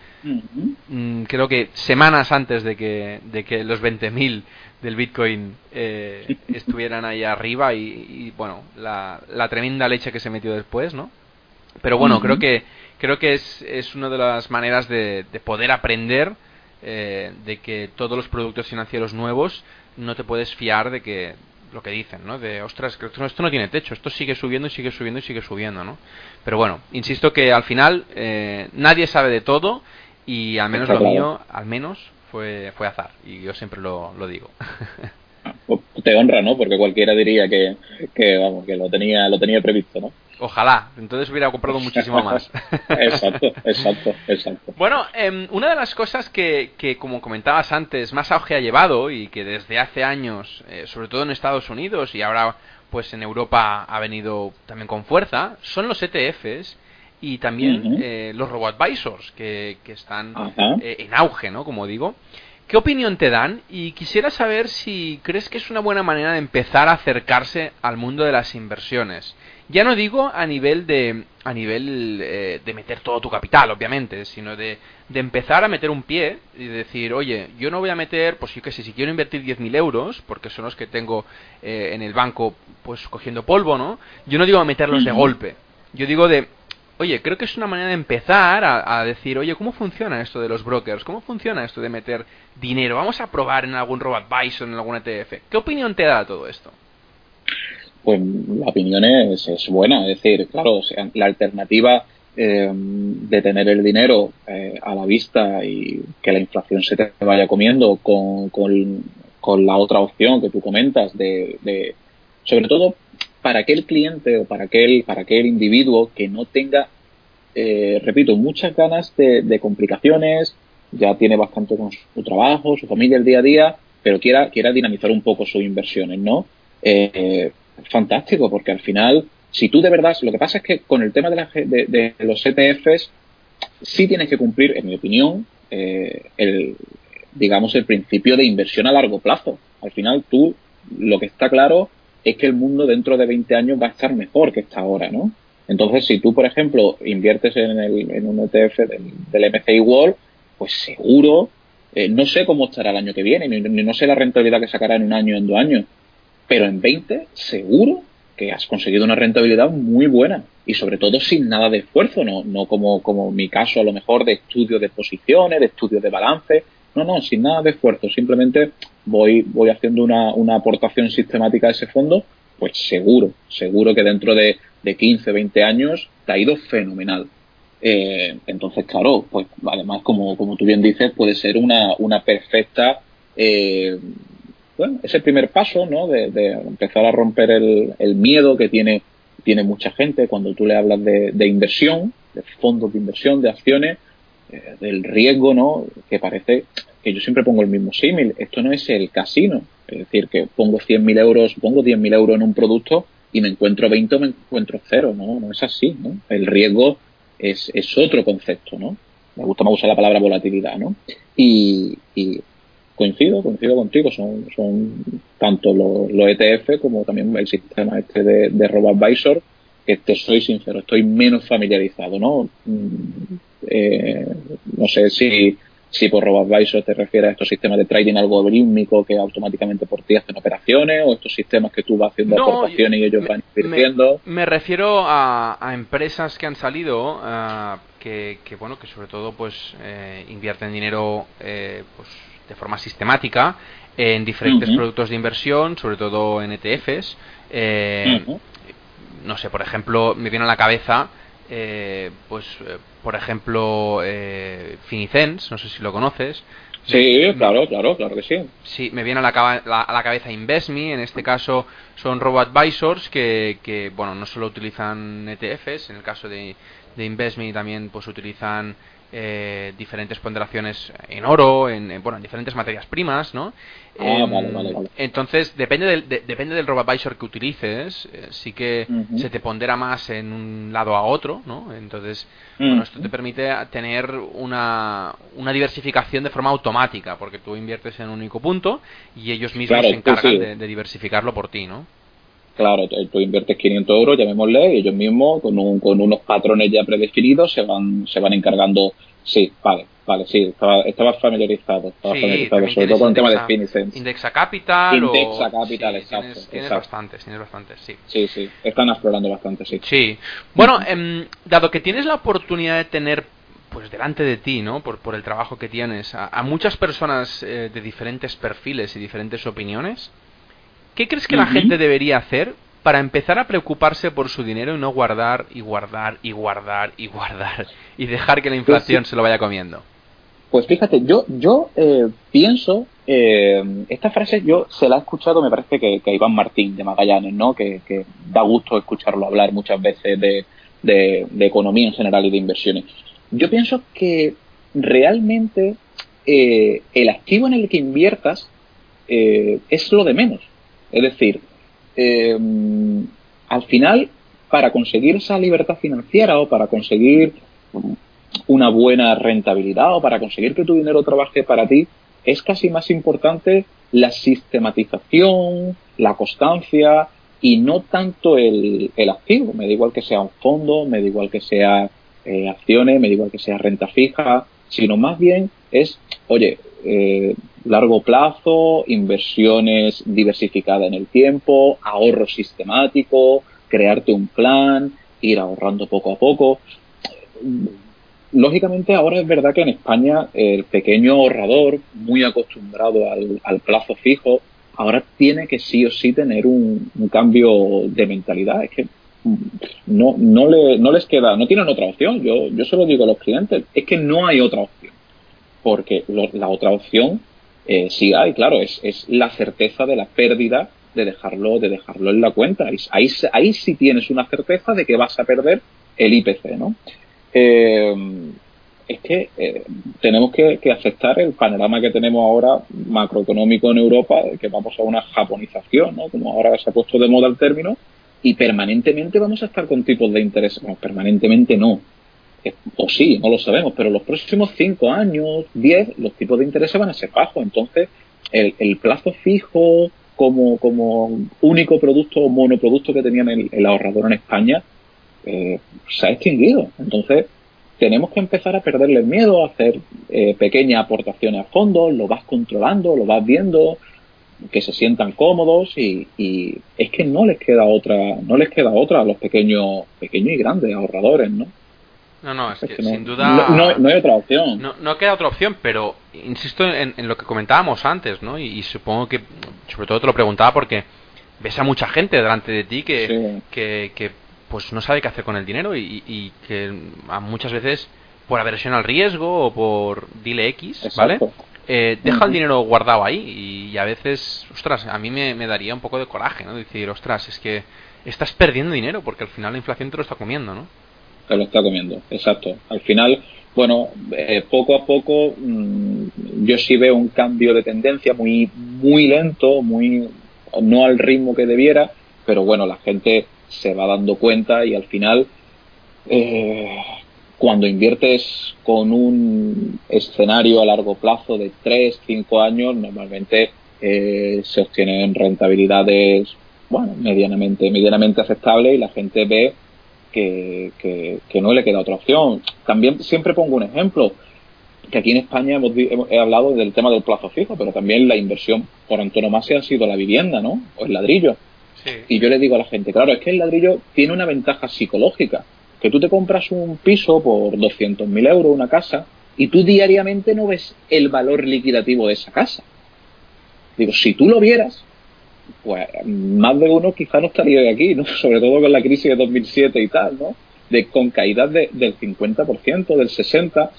creo que semanas antes de que los 20.000 del Bitcoin estuvieran ahí arriba y bueno, la tremenda leche que se metió después, ¿no? Pero bueno, creo que es una de las maneras de poder aprender de que todos los productos financieros nuevos no te puedes fiar de que lo que dicen, ¿no? De, ostras, creo que esto no tiene techo, esto sigue subiendo y sigue subiendo y sigue subiendo, ¿no? Pero bueno, insisto que al final nadie sabe de todo y al menos mío, al menos fue azar y yo siempre lo digo. Te honra, ¿no? Porque cualquiera diría que vamos, que lo tenía previsto, ¿no? Ojalá, entonces hubiera comprado muchísimo más. Exacto. Bueno, una de las cosas que, como comentabas antes, más auge ha llevado y que desde hace años, sobre todo en Estados Unidos y ahora pues en Europa ha venido también con fuerza, son los ETFs y también los robo-advisors que están en auge, ¿no? Como digo. ¿Qué opinión te dan? Y quisiera saber si crees que es una buena manera de empezar a acercarse al mundo de las inversiones. Ya no digo a nivel de meter todo tu capital, obviamente, sino de empezar a meter un pie y decir, oye, yo no voy a meter, pues yo qué sé, si quiero invertir 10.000 euros, porque son los que tengo en el banco pues cogiendo polvo, ¿no? Yo no digo meterlos de golpe. Yo digo oye, creo que es una manera de empezar a decir, oye, ¿cómo funciona esto de los brokers? ¿Cómo funciona esto de meter dinero? Vamos a probar en algún robo-advisor, en algún ETF. ¿Qué opinión te da todo esto? Pues la opinión es buena. Es decir, claro, o sea, la alternativa de tener el dinero a la vista y que la inflación se te vaya comiendo con la otra opción que tú comentas de sobre todo, para aquel cliente o para aquel individuo que no tenga, repito, muchas ganas de complicaciones, ya tiene bastante con su trabajo, su familia, el día a día, pero quiera dinamizar un poco sus inversiones, ¿no? Fantástico, porque al final, si tú de verdad, lo que pasa es que con el tema de los ETFs, sí tienes que cumplir, en mi opinión, el principio de inversión a largo plazo. Al final tú, lo que está claro es que el mundo dentro de 20 años va a estar mejor que está ahora, ¿no? Entonces, si tú, por ejemplo, inviertes en un ETF del MSCI World, pues seguro, no sé cómo estará el año que viene, ni no sé la rentabilidad que sacará en un año, en 2 años, pero en 20 seguro que has conseguido una rentabilidad muy buena y sobre todo sin nada de esfuerzo, no como mi caso a lo mejor de estudio de posiciones, de estudio de balance. No, sin nada de esfuerzo, simplemente voy haciendo una aportación sistemática a ese fondo, pues seguro que dentro de 15, 20 años te ha ido fenomenal. Entonces, claro, pues además, como tú bien dices, puede ser una perfecta, bueno, ese primer paso, ¿no? De empezar a romper el miedo que tiene mucha gente cuando tú le hablas de inversión, de fondos de inversión, de acciones, del riesgo, ¿no? Que parece que yo siempre pongo el mismo símil. Esto no es el casino. Es decir, que pongo 100.000 euros, pongo 10.000 euros en un producto y me encuentro 20 o me encuentro 0. No es así, ¿no? El riesgo es otro concepto, ¿no? Me gusta más usar la palabra volatilidad, ¿no? Y coincido contigo. Son tanto los ETF como también el sistema este de robo-advisor, que te soy sincero, estoy menos familiarizado, ¿no? No sé si por robo-advisor te refieres a estos sistemas de trading algorítmico que automáticamente por ti hacen operaciones, o estos sistemas que tú vas haciendo aportaciones y ellos van invirtiendo. Me refiero a empresas que han salido que sobre todo pues invierten dinero pues de forma sistemática en diferentes productos de inversión, sobre todo en ETFs. No sé, por ejemplo, me viene a la cabeza por ejemplo, Finizens, no sé si lo conoces. Sí, claro que sí. Sí, me viene a la cabeza Investmi. En este caso son robo-advisors que bueno, no solo utilizan ETFs, en el caso de de Investmi también pues utilizan diferentes ponderaciones en oro, en diferentes materias primas, ¿no? Vale. Entonces depende del robo-advisor que utilices, sí que se te pondera más en un lado a otro, ¿no? Entonces esto te permite tener una diversificación de forma automática, porque tú inviertes en un único punto y ellos mismos se encargan de diversificarlo por ti, ¿no? Claro, tú inviertes 500 euros, llamémosle, y ellos mismos con unos patrones ya predefinidos se van encargando. Sí, vale, sí, estaba familiarizado. Sobre todo con el tema de Finizens. Indexa Capital. Exacto. Tienes bastantes, sí. Sí, están explorando bastante, sí. Sí. Bueno, dado que tienes la oportunidad de tener pues delante de ti, ¿no? Por el trabajo que tienes, a muchas personas de diferentes perfiles y diferentes opiniones, ¿qué crees que la gente debería hacer para empezar a preocuparse por su dinero y no guardar y dejar que la inflación se lo vaya comiendo? Pues fíjate, yo pienso, esta frase yo se la he escuchado, me parece que a Iván Martín de Magallanes, ¿no? Que da gusto escucharlo hablar muchas veces de economía en general y de inversiones. Yo pienso que realmente el activo en el que inviertas es lo de menos. Es decir, al final, para conseguir esa libertad financiera o para conseguir una buena rentabilidad o para conseguir que tu dinero trabaje para ti, es casi más importante la sistematización, la constancia y no tanto el activo. Me da igual que sea un fondo, me da igual que sea acciones, me da igual que sea renta fija, sino más bien es, oye, largo plazo, inversiones diversificadas en el tiempo, ahorro sistemático, crearte un plan, ir ahorrando poco a poco. Lógicamente, ahora es verdad que en España el pequeño ahorrador, muy acostumbrado al plazo fijo, ahora tiene que sí o sí tener un cambio de mentalidad. Es que no les queda, no tienen otra opción. Yo se lo digo a los clientes, es que no hay otra opción, porque la otra opción sí hay, claro, es la certeza de la pérdida de dejarlo en la cuenta. Ahí sí tienes una certeza de que vas a perder el IPC, ¿no? Es que tenemos que aceptar el panorama que tenemos ahora macroeconómico en Europa, que vamos a una japonización, ¿no? Como ahora se ha puesto de moda el término, y permanentemente vamos a estar con tipos de interés. Bueno, permanentemente no. O sí, no lo sabemos, pero los próximos 5 años, 10, los tipos de interés van a ser bajos. Entonces, el plazo fijo como único producto o monoproducto que tenían el ahorrador en España se ha extinguido. Entonces, tenemos que empezar a perderle el miedo, a hacer pequeñas aportaciones a fondos, lo vas controlando, lo vas viendo, que se sientan cómodos y es que no les queda otra a los pequeños y grandes ahorradores, ¿no? No, es que sin duda... No hay otra opción. No queda otra opción, pero insisto en lo que comentábamos antes, ¿no? Y supongo que, sobre todo te lo preguntaba porque ves a mucha gente delante de ti que pues no sabe qué hacer con el dinero y que muchas veces por aversión al riesgo o por dile X, exacto, ¿vale? Deja el dinero guardado ahí y a veces, ostras, a mí me daría un poco de coraje, ¿no? Decir, ostras, es que estás perdiendo dinero porque al final la inflación te lo está comiendo, ¿no? Que lo está comiendo, exacto. Al final, bueno, poco a poco yo sí veo un cambio de tendencia muy muy lento, muy no al ritmo que debiera, pero bueno, la gente se va dando cuenta y al final cuando inviertes con un escenario a largo plazo de 3-5 años, normalmente se obtienen rentabilidades, bueno, medianamente aceptables y la gente ve que no le queda otra opción. También siempre pongo un ejemplo, que aquí en España he hablado del tema del plazo fijo, pero también la inversión por antonomasia ha sido la vivienda, ¿no? O el ladrillo. Sí. Y yo le digo a la gente, claro, es que el ladrillo tiene una ventaja psicológica, que tú te compras un piso por 200.000 euros, una casa, y tú diariamente no ves el valor liquidativo de esa casa. Digo, si tú lo vieras, pues más de uno quizá no estaría de aquí, ¿no? Sobre todo con la crisis de 2007 y tal, ¿no? Con caídas del 50%, del 60%.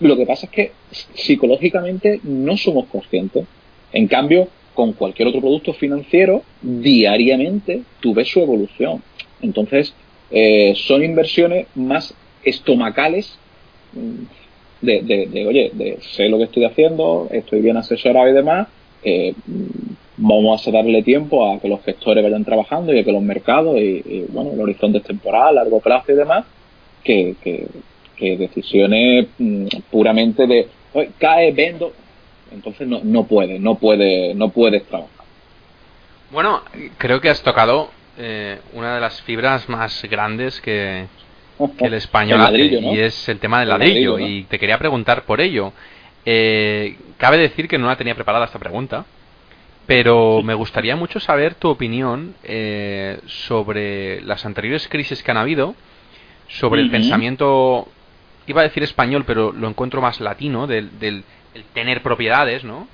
Lo que pasa es que psicológicamente no somos conscientes. En cambio, con cualquier otro producto financiero, diariamente tú ves su evolución. Entonces, son inversiones más estomacales oye, sé lo que estoy haciendo, estoy bien asesorado y demás, vamos a darle tiempo a que los gestores vayan trabajando y a que los mercados y bueno, el horizonte temporal, largo plazo y demás, que decisiones puramente de cae, vendo, entonces no puedes trabajar. Bueno, creo que has tocado una de las fibras más grandes que el español hace, ¿no? Y es el tema del ladrillo, ¿no? Y te quería preguntar por ello. Cabe decir que no la tenía preparada esta pregunta, pero me gustaría mucho saber tu opinión sobre las anteriores crisis que han habido, sobre el pensamiento, iba a decir español, pero lo encuentro más latino, del tener propiedades, ¿no?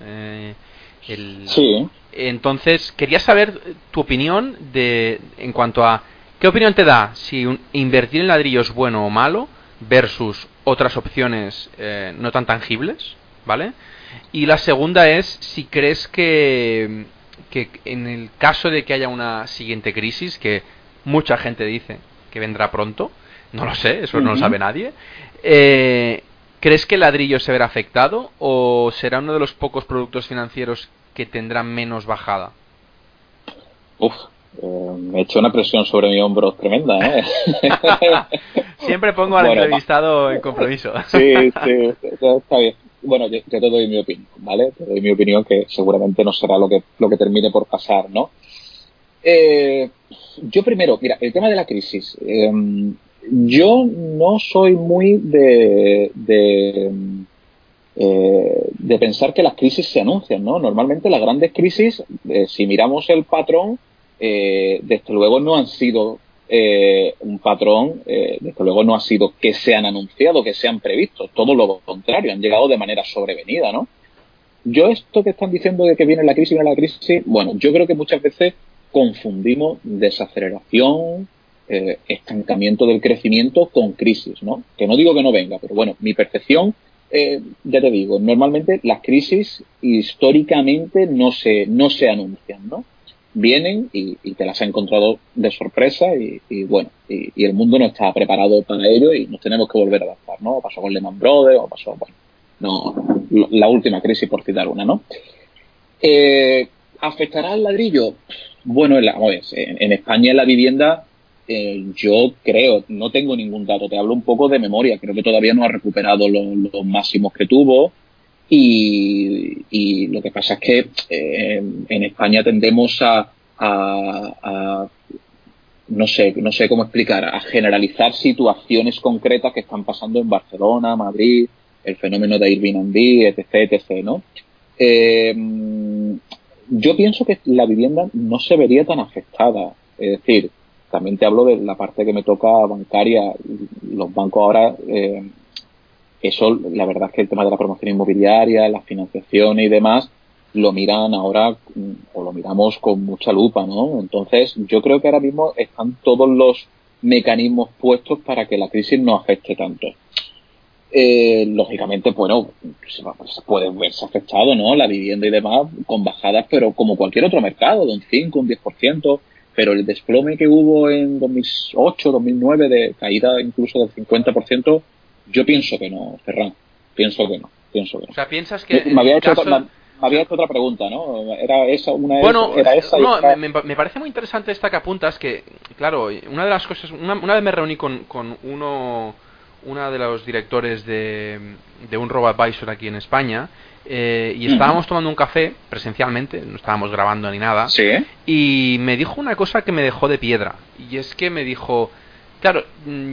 Sí. Entonces, quería saber tu opinión en cuanto a qué opinión te da si invertir en ladrillo es bueno o malo versus otras opciones no tan tangibles, ¿vale? Y la segunda es si crees que en el caso de que haya una siguiente crisis, que mucha gente dice que vendrá pronto, no lo sé, eso no lo sabe nadie, ¿crees que el ladrillo se verá afectado o será uno de los pocos productos financieros que tendrán menos bajada? Me he hecho una presión sobre mi hombro tremenda, ¿eh? Siempre pongo al entrevistado en compromiso. Sí, está bien. Bueno, yo te doy mi opinión, ¿vale? Te doy mi opinión, que seguramente no será lo que termine por pasar, ¿no? Yo primero, mira, el tema de la crisis. Yo no soy muy de pensar que las crisis se anuncian, ¿no? Normalmente las grandes crisis, si miramos el patrón, desde luego no han sido un patrón, desde luego no ha sido que se han anunciado, que se han previsto, todo lo contrario, han llegado de manera sobrevenida, ¿no? Yo esto que están diciendo de que viene la crisis, bueno, yo creo que muchas veces confundimos desaceleración, estancamiento del crecimiento con crisis, ¿no? Que no digo que no venga, pero bueno, mi percepción, ya te digo, normalmente las crisis históricamente no se anuncian, ¿no? Vienen y te las ha encontrado de sorpresa y el mundo no está preparado para ello y nos tenemos que volver a adaptar, ¿no? Pasó con Lehman Brothers, la última crisis, por citar una, ¿no? ¿Afectará al ladrillo? Bueno, en España en la vivienda, yo creo, no tengo ningún dato, te hablo un poco de memoria, creo que todavía no ha recuperado los máximos que tuvo. Y lo que pasa es que en España tendemos a no sé cómo explicar, a generalizar situaciones concretas que están pasando en Barcelona, Madrid, el fenómeno de Airbnb, etc., ¿no? Yo pienso que la vivienda no se vería tan afectada. Es decir, también te hablo de la parte que me toca bancaria. Los bancos ahora... eso, la verdad es que el tema de la promoción inmobiliaria, las financiaciones y demás, lo miran ahora, o lo miramos con mucha lupa, ¿no? Entonces, yo creo que ahora mismo están todos los mecanismos puestos para que la crisis no afecte tanto. Lógicamente, bueno, puede verse afectado, ¿no? La vivienda y demás, con bajadas, pero como cualquier otro mercado, de un 5, un 10%, pero el desplome que hubo en 2008, 2009, de caída incluso del 50%, yo pienso que no, Ferran. Pienso que no. O sea, piensas que... Me había hecho otra pregunta, ¿no? Era esa, una... Bueno, era esa, no, era... me parece muy interesante esta que apuntas, que, claro, una de las cosas... Una vez me reuní con una de los directores de un robo-advisor aquí en España, y estábamos tomando un café presencialmente, no estábamos grabando ni nada. Sí. Y me dijo una cosa que me dejó de piedra. Y es que me dijo... Claro,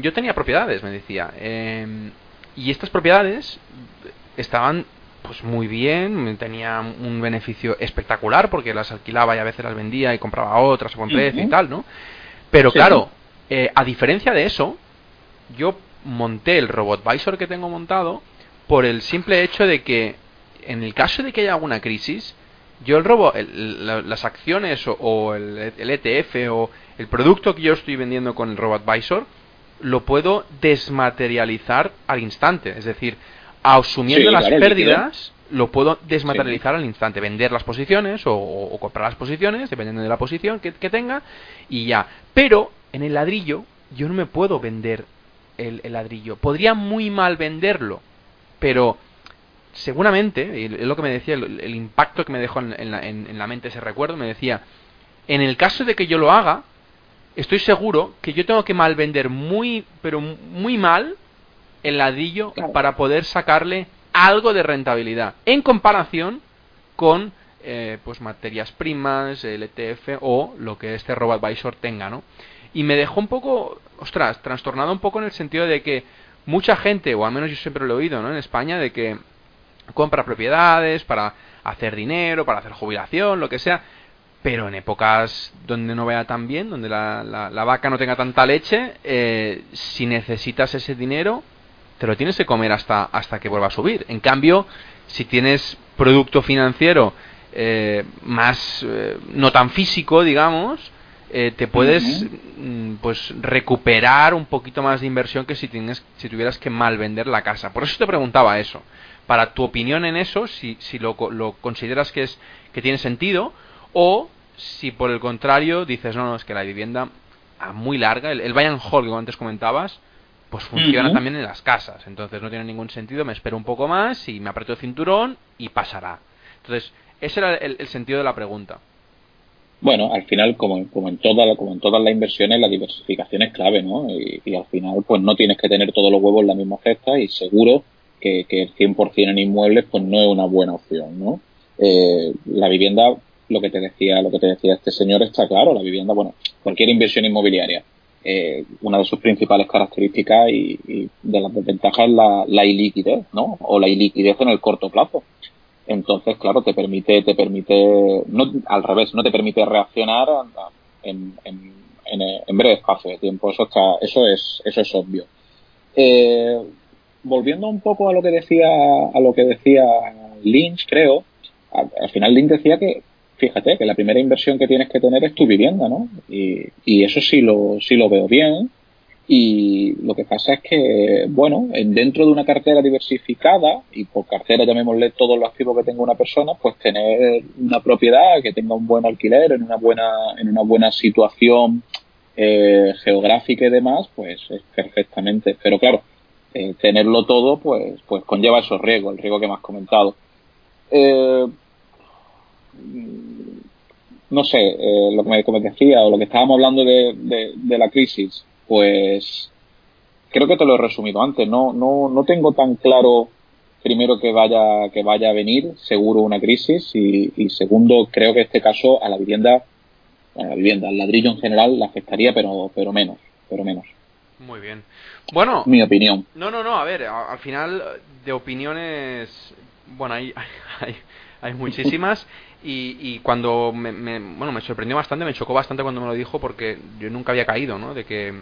yo tenía propiedades, me decía, y estas propiedades estaban pues muy bien, tenía un beneficio espectacular porque las alquilaba y a veces las vendía y compraba otras a buen precio y tal, ¿no? Pero sí, claro, sí. A diferencia de eso, yo monté el RoboAdvisor que tengo montado por el simple hecho de que en el caso de que haya alguna crisis, yo las acciones o el ETF o el producto que yo estoy vendiendo con el RoboAdvisor lo puedo desmaterializar al instante. Es decir, asumiendo las pérdidas, lo puedo desmaterializar al instante. Vender las posiciones o comprar las posiciones, dependiendo de la posición que tenga, y ya. Pero en el ladrillo yo no me puedo vender el ladrillo. Podría muy mal venderlo, pero seguramente, es lo que me decía, el impacto que me dejó en la mente ese recuerdo, me decía, en el caso de que yo lo haga, estoy seguro que yo tengo que mal vender muy, pero muy mal el ladrillo para poder sacarle algo de rentabilidad, en comparación con pues materias primas, el ETF o lo que este RoboAdvisor tenga, ¿no? Y me dejó un poco, ostras, trastornado un poco en el sentido de que mucha gente, o al menos yo siempre lo he oído, ¿no?, en España, de que compra propiedades para hacer dinero, para hacer jubilación, lo que sea, pero en épocas donde no vaya tan bien, donde la vaca no tenga tanta leche, si necesitas ese dinero, te lo tienes que comer hasta que vuelva a subir. En cambio, si tienes producto financiero más no tan físico, digamos, te puedes pues recuperar un poquito más de inversión que si tuvieras que mal vender la casa. Por eso te preguntaba eso, para tu opinión en eso, si lo consideras que tiene sentido, o si por el contrario dices, no, es que la vivienda a muy larga, el buy and hold que antes comentabas, pues funciona también en las casas, entonces no tiene ningún sentido, me espero un poco más y me aprieto el cinturón y pasará. Entonces, ese era el sentido de la pregunta. Bueno, al final, como en todas las inversiones, la diversificación es clave, ¿no? Y al final, pues no tienes que tener todos los huevos en la misma cesta, y seguro que el 100% en inmuebles, pues no es una buena opción, ¿no? La vivienda, lo que te decía este señor está claro, la vivienda, bueno, cualquier inversión inmobiliaria. Una de sus principales características y de las desventajas es la illiquidez, ¿no? O la illiquidez en el corto plazo. Entonces, claro, te permite, no, al revés, no te permite reaccionar en breve espacio de tiempo. Eso es obvio. Volviendo un poco a lo que decía Lynch, creo, al final Lynch decía que, fíjate, que la primera inversión que tienes que tener es tu vivienda, ¿no? Y eso sí lo veo bien. Y lo que pasa es que, bueno, dentro de una cartera diversificada, y por cartera llamémosle todos los activos que tenga una persona, pues tener una propiedad que tenga un buen alquiler en una buena situación geográfica y demás, pues es perfectamente. Pero claro, tenerlo todo, pues conlleva esos riesgos, el riesgo que me has comentado. No sé, lo que me decía, o lo que estábamos hablando de la crisis, pues creo que te lo he resumido antes. No tengo tan claro, primero, que vaya a venir seguro una crisis, y segundo, creo que este caso a la vivienda, al ladrillo en general, la afectaría, pero menos. Muy bien. Bueno, mi opinión. No, a ver, al final de opiniones, bueno, hay muchísimas. Y cuando me sorprendió bastante, me chocó bastante cuando me lo dijo, porque yo nunca había caído, ¿no? De que,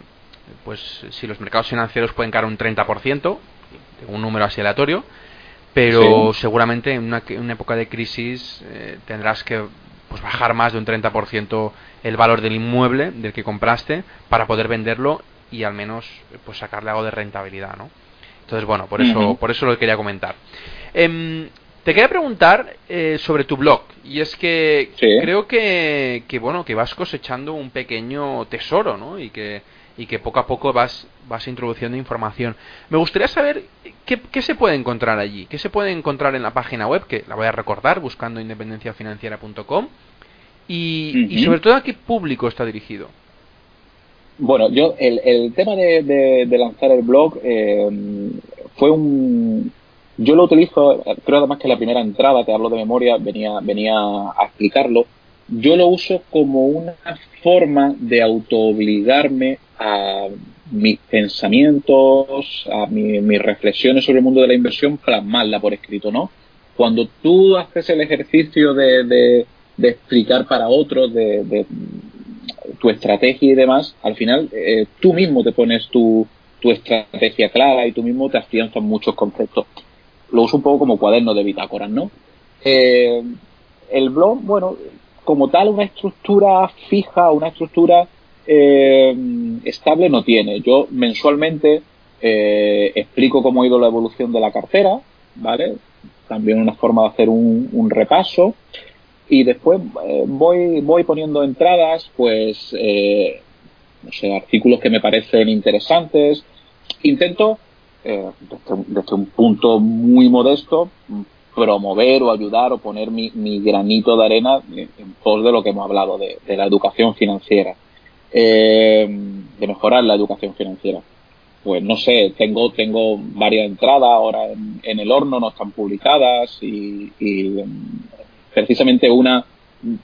pues, si los mercados financieros pueden caer un 30%, un número así aleatorio, pero sí, seguramente en una época de crisis tendrás que, pues, bajar más de un 30% el valor del inmueble del que compraste para poder venderlo y al menos, pues, sacarle algo de rentabilidad, ¿no? Entonces, bueno, por eso lo quería comentar. Te quería preguntar sobre tu blog, y es que creo que vas cosechando un pequeño tesoro, ¿no? Y que poco a poco vas introduciendo información. Me gustaría saber qué se puede encontrar allí, qué se puede encontrar en la página web, que la voy a recordar, BuscandoIndependenciaFinanciera.com, y sobre todo, ¿a qué público está dirigido? Bueno, yo el tema de lanzar el blog fue un... Yo lo utilizo, creo además que la primera entrada, te hablo de memoria, venía a explicarlo. Yo lo uso como una forma de autoobligarme a mis pensamientos, a mis reflexiones sobre el mundo de la inversión, plasmarla por escrito, ¿no? Cuando tú haces el ejercicio de explicar para otros de tu estrategia y demás, al final tú mismo te pones tu estrategia clara y tú mismo te afianzas muchos conceptos. Lo uso un poco como cuaderno de bitácoras, ¿no? El blog, bueno, como tal, una estructura fija, una estructura estable no tiene. Yo mensualmente explico cómo ha ido la evolución de la cartera, ¿vale? También una forma de hacer un repaso. Y después voy poniendo entradas, pues, no sé, artículos que me parecen interesantes, intento, desde un punto muy modesto, promover o ayudar o poner mi granito de arena en pos de lo que hemos hablado, de la educación financiera, de mejorar la educación financiera. Pues no sé, tengo varias entradas ahora en el horno, no están publicadas y precisamente una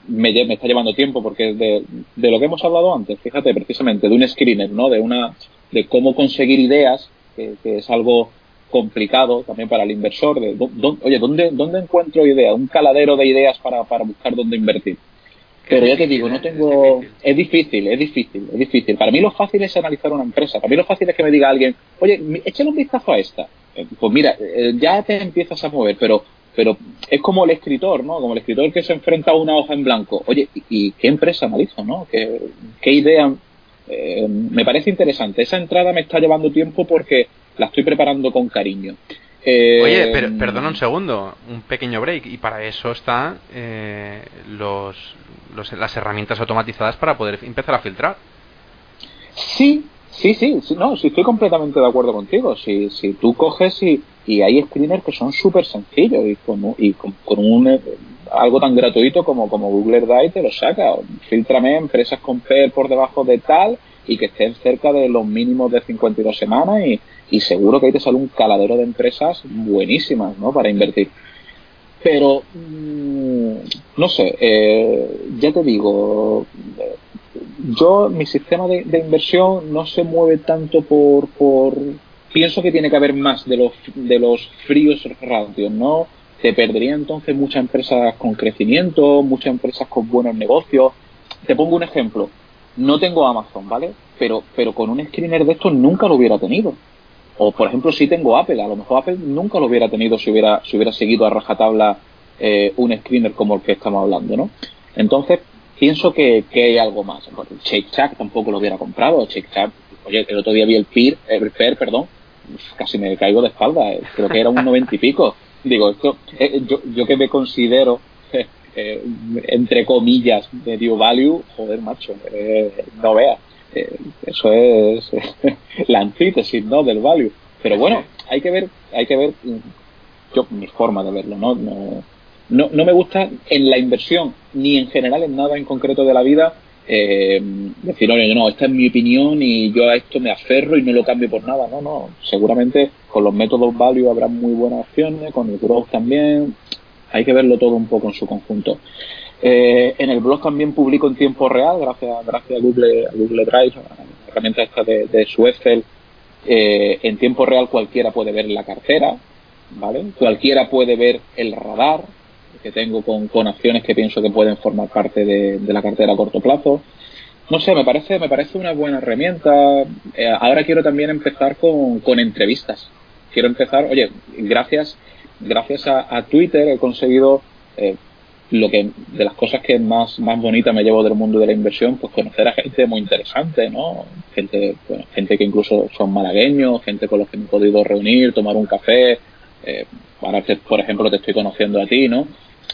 me está llevando tiempo porque es de lo que hemos hablado antes, fíjate, precisamente de un screener, ¿no? De cómo conseguir ideas, que es algo complicado también para el inversor. Oye, ¿dónde encuentro ideas? Un caladero de ideas para buscar dónde invertir. Pero ya te digo, no tengo... Es difícil. Para mí lo fácil es analizar una empresa. Para mí lo fácil es que me diga alguien, oye, échale un vistazo a esta. Pues mira, ya te empiezas a mover, pero es como el escritor, ¿no? Como el escritor que se enfrenta a una hoja en blanco. Oye, ¿y qué empresa analizo, no? ¿Qué idea? Me parece interesante. Esa entrada me está llevando tiempo porque la estoy preparando con cariño. Oye, pero, perdona un segundo, un pequeño break. Y para eso están las herramientas automatizadas para poder empezar a filtrar. Sí. No, sí, estoy completamente de acuerdo contigo. Si tú coges y hay screeners que son súper sencillos y con algo tan gratuito como Google Drive te lo saca. Fíltrame empresas con PER por debajo de tal y que estén cerca de los mínimos de 52 semanas y seguro que ahí te sale un caladero de empresas buenísimas, ¿no?, para invertir. Pero, no sé, ya te digo, yo mi sistema de inversión no se mueve tanto por... Pienso que tiene que haber más de los fríos ratios, ¿no? Te perdería entonces muchas empresas con crecimiento, muchas empresas con buenos negocios. Te pongo un ejemplo. No tengo Amazon, ¿vale? Pero con un screener de estos nunca lo hubiera tenido. O, por ejemplo, sí tengo Apple. A lo mejor Apple nunca lo hubiera tenido si hubiera seguido a rajatabla un screener como el que estamos hablando, ¿no? Entonces, pienso que hay algo más. Shake Shack tampoco lo hubiera comprado. Shake Shack, oye, el otro día vi el PER, casi me caigo de espalda. Creo que era un 90 y pico. Digo, esto yo que me considero... entre comillas, medio value, joder, macho, no veas. Eso es la antítesis, ¿no?, del value. Pero bueno, hay que ver yo mi forma de verlo, ¿no? No me gusta en la inversión, ni en general en nada en concreto de la vida, decir, oye, no, esta es mi opinión y yo a esto me aferro y no lo cambio por nada. No, seguramente con los métodos value habrá muy buenas opciones, con el growth también. Hay que verlo todo un poco en su conjunto. En el blog también publico en tiempo real, gracias a Google Drive, a la herramienta esta de su Excel. En tiempo real cualquiera puede ver la cartera, ¿vale? Cualquiera puede ver el radar que tengo con acciones que pienso que pueden formar parte de la cartera a corto plazo. No sé, me parece una buena herramienta. Ahora quiero también empezar con entrevistas. Quiero empezar, oye, gracias a Twitter he conseguido de las cosas que más bonita me llevo del mundo de la inversión, pues conocer a gente muy interesante, ¿no? Gente que incluso son malagueños, gente con los que me he podido reunir, tomar un café. Ahora, por ejemplo, te estoy conociendo a ti, ¿no?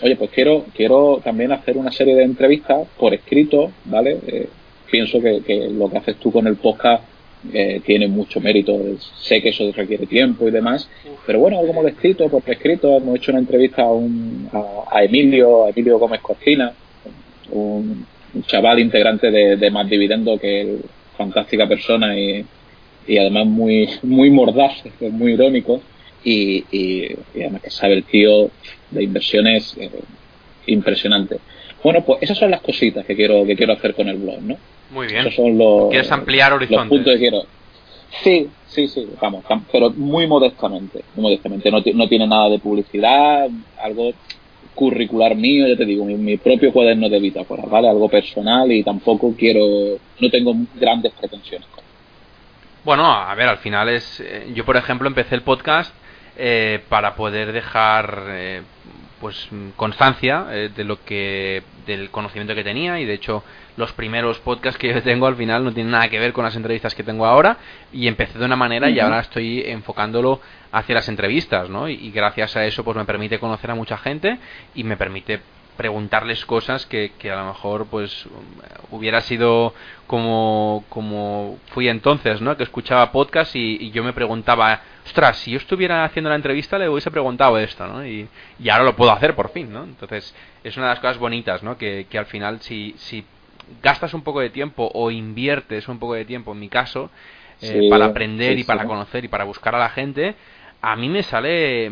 Oye, pues quiero también hacer una serie de entrevistas por escrito, ¿vale? Pienso que lo que haces tú con el podcast tiene mucho mérito. Sé que eso requiere tiempo y demás, pero bueno, algo como escrito, por prescrito. Hemos hecho una entrevista a Emilio Gómez Cortina, un chaval integrante de Más Dividendo, que es fantástica persona y además muy muy mordaz, muy irónico y además que sabe el tío de inversiones, impresionante. Bueno, pues esas son las cositas que quiero hacer con el blog, ¿no? Muy bien. Esos son los... ¿Quieres ampliar horizontes? Los puntos que quiero. Sí. Vamos, pero muy modestamente. No tiene nada de publicidad, algo curricular mío, ya te digo, mi propio cuaderno de bitácora, ¿vale? Algo personal y tampoco quiero... No tengo grandes pretensiones. Bueno, a ver, al final es... yo, por ejemplo, empecé el podcast para poder dejar... pues constancia del conocimiento que tenía, y de hecho los primeros podcasts que yo tengo al final no tienen nada que ver con las entrevistas que tengo ahora, y empecé de una manera y ahora estoy enfocándolo hacia las entrevistas, ¿no? Y gracias a eso pues me permite conocer a mucha gente y me permite preguntarles cosas que a lo mejor pues hubiera sido como fui entonces, ¿no? Que escuchaba podcast y yo me preguntaba, ostras, si yo estuviera haciendo la entrevista le hubiese preguntado esto, ¿no? Y ahora lo puedo hacer por fin, ¿no? Entonces es una de las cosas bonitas, ¿no? Que al final si gastas un poco de tiempo o inviertes un poco de tiempo, en mi caso, sí, para aprender sí, y para conocer y para buscar a la gente, a mí me sale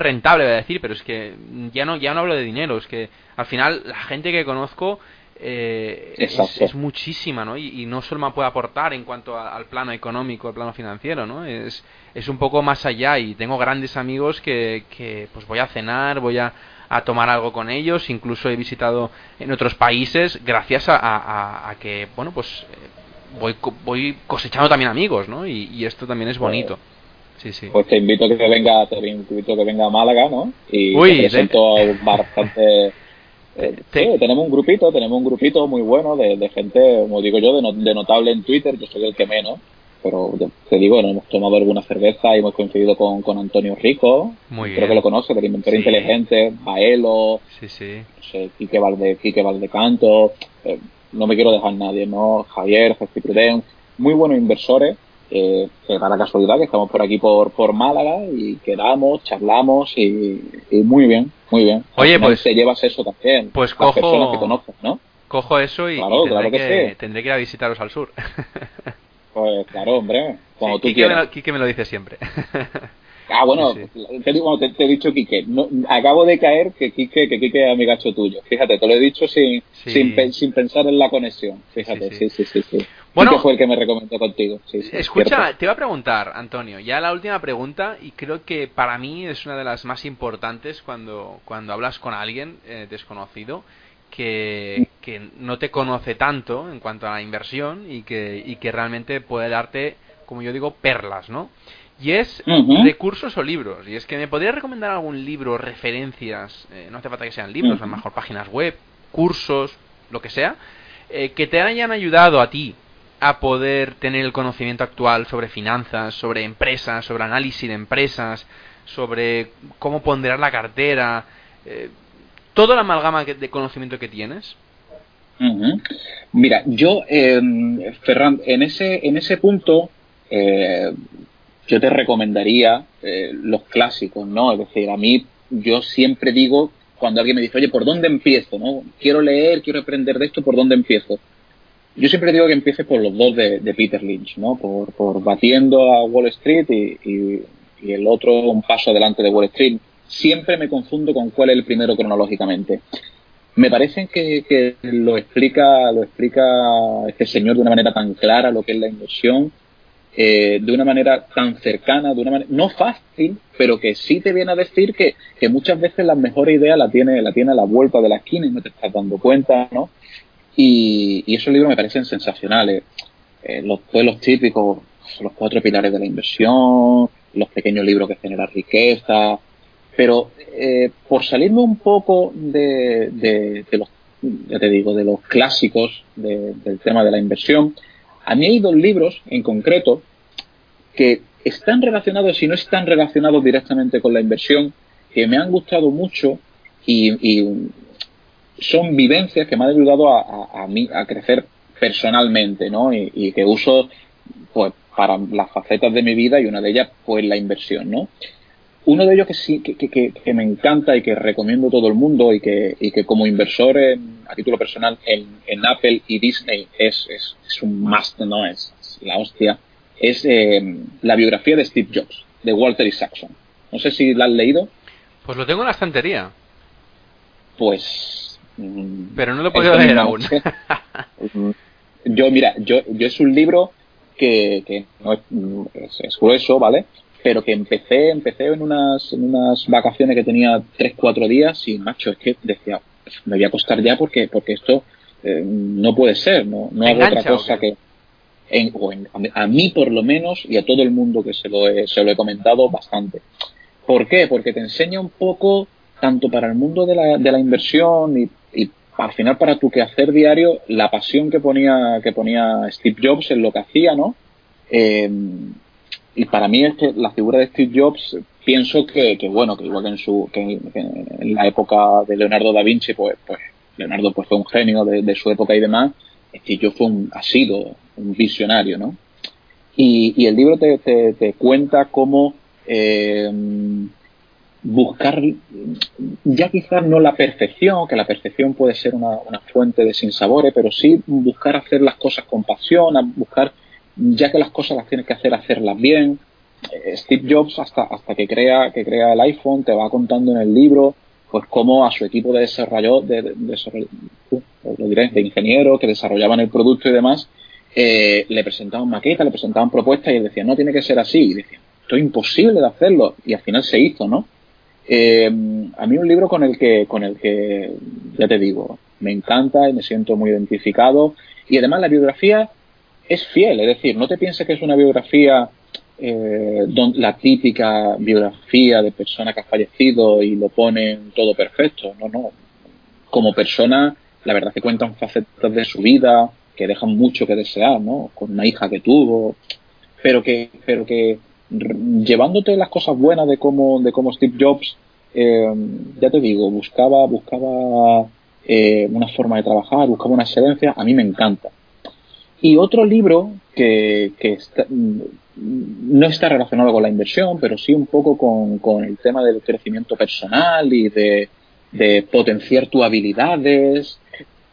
rentable, voy a decir, pero es que ya no hablo de dinero, es que al final la gente que conozco es muchísima, ¿no? Y no solo me puede aportar en cuanto al plano económico, al plano financiero, ¿no? Es un poco más allá, y tengo grandes amigos que pues voy a cenar, voy a tomar algo con ellos, incluso he visitado en otros países gracias a que, bueno, pues voy cosechando también amigos, ¿no? Y esto también es bonito. Sí, sí. Pues te invito a que venga a Málaga, ¿no? Y uy, te presento bastante. Sí, tenemos un grupito muy bueno de gente, como digo yo, de notable en Twitter. Yo soy el que menos, pero te digo, hemos tomado alguna cerveza y hemos coincidido con Antonio Rico, muy creo bien. Que lo conoce, del Inventario sí. Inteligente, Baelo, sí, no sé, Quique Valdecanto, no me quiero dejar nadie, ¿no? Javier, Prudén, muy buenos inversores, que da la casualidad que estamos por aquí por Málaga y quedamos, charlamos y muy bien, muy bien. Oye, pues te llevas eso también, pues las personas que conoces, ¿no? Cojo eso y tendré que ir a visitaros al sur. Pues claro, hombre, cuando sí, tú quieras. Quique me lo dice siempre. Ah, bueno, sí. Te he dicho Quique, no, acabo de caer que Quique es amigacho tuyo. Fíjate, te lo he dicho sin pensar en la conexión. Fíjate, sí. Bueno, Quique fue el que me recomendó contigo. Sí, escucha, cierto. Te iba a preguntar, Antonio, ya la última pregunta, y creo que para mí es una de las más importantes cuando hablas con alguien desconocido que no te conoce tanto en cuanto a la inversión y que realmente puede darte, como yo digo, perlas, ¿no? Y es recursos o libros. Y es que me podrías recomendar algún libro, referencias, no hace falta que sean libros, a lo mejor páginas web, cursos, lo que sea, que te hayan ayudado a ti a poder tener el conocimiento actual sobre finanzas, sobre empresas, sobre análisis de empresas, sobre cómo ponderar la cartera, toda la amalgama de conocimiento que tienes. Mira, yo, Ferran, en ese punto, yo te recomendaría los clásicos, ¿no? Es decir, a mí, yo siempre digo, cuando alguien me dice, oye, ¿por dónde empiezo? ¿No? Quiero leer, quiero aprender de esto, ¿por dónde empiezo? Yo siempre digo que empieces por los dos de Peter Lynch, ¿no? Por Batiendo a Wall Street y el otro Un paso adelante de Wall Street. Siempre me confundo con cuál es el primero cronológicamente. Me parece que lo explica este señor de una manera tan clara lo que es la inversión, de una manera tan cercana, de una manera no fácil, pero que sí te viene a decir que muchas veces la mejor idea la tiene a la vuelta de la esquina y no te estás dando cuenta, ¿no? Y esos libros me parecen sensacionales. Los típicos, los 4 pilares de la inversión, los pequeños libros que generan riqueza, pero por salirme un poco de los, ya te digo, de los clásicos del tema de la inversión. A mí hay dos libros en concreto que están relacionados, si no están relacionados directamente con la inversión, que me han gustado mucho y son vivencias que me han ayudado a mí a crecer personalmente, ¿no? Y que uso pues para las facetas de mi vida, y una de ellas pues la inversión, ¿no? Uno de ellos que me encanta y que recomiendo a todo el mundo y que como inversor a título personal en Apple y Disney es un must, ¿no? Es la hostia. Es la biografía de Steve Jobs, de Walter Isaacson. No sé si la has leído. Pues lo tengo en la estantería. Pues... pero no lo he podido leer aún. Yo es un libro que no es grueso, ¿vale? Pero que empecé en unas vacaciones que tenía 3-4 días y, macho, es que decía, me voy a acostar ya porque esto no puede ser, no hago otra cosa que... a mí, por lo menos, y a todo el mundo que se lo he comentado bastante. ¿Por qué? Porque te enseña un poco, tanto para el mundo de la inversión y al final para tu quehacer diario, la pasión que ponía Steve Jobs en lo que hacía, ¿no? Y para mí es que la figura de Steve Jobs pienso que bueno, que igual que en la época de Leonardo da Vinci, pues Leonardo pues fue un genio de su época y demás, Steve Jobs ha sido un visionario, ¿no? Y el libro te cuenta cómo buscar, ya quizás no la perfección, que la perfección puede ser una fuente de sinsabores, pero sí buscar hacer las cosas con pasión, buscar, ya que las cosas las tienes que hacer, hacerlas bien. Steve Jobs, hasta que crea el iPhone, te va contando en el libro pues cómo a su equipo de ingenieros que desarrollaban el producto y demás, le presentaban maquetas, le presentaban propuestas y él decía, no, tiene que ser así, y decía, esto es imposible de hacerlo, y al final se hizo, ¿no? A mí un libro con el que ya te digo, me encanta y me siento muy identificado, y además la biografía es fiel, es decir, no te pienses que es una biografía la típica biografía de persona que ha fallecido y lo ponen todo perfecto, no, como persona la verdad que cuentan facetas de su vida que dejan mucho que desear, ¿no? Con una hija que tuvo, pero que llevándote las cosas buenas de cómo Steve Jobs, ya te digo, buscaba una forma de trabajar, buscaba una excelencia, a mí me encanta. Y otro libro que no está relacionado con la inversión, pero sí un poco con el tema del crecimiento personal y de potenciar tus habilidades,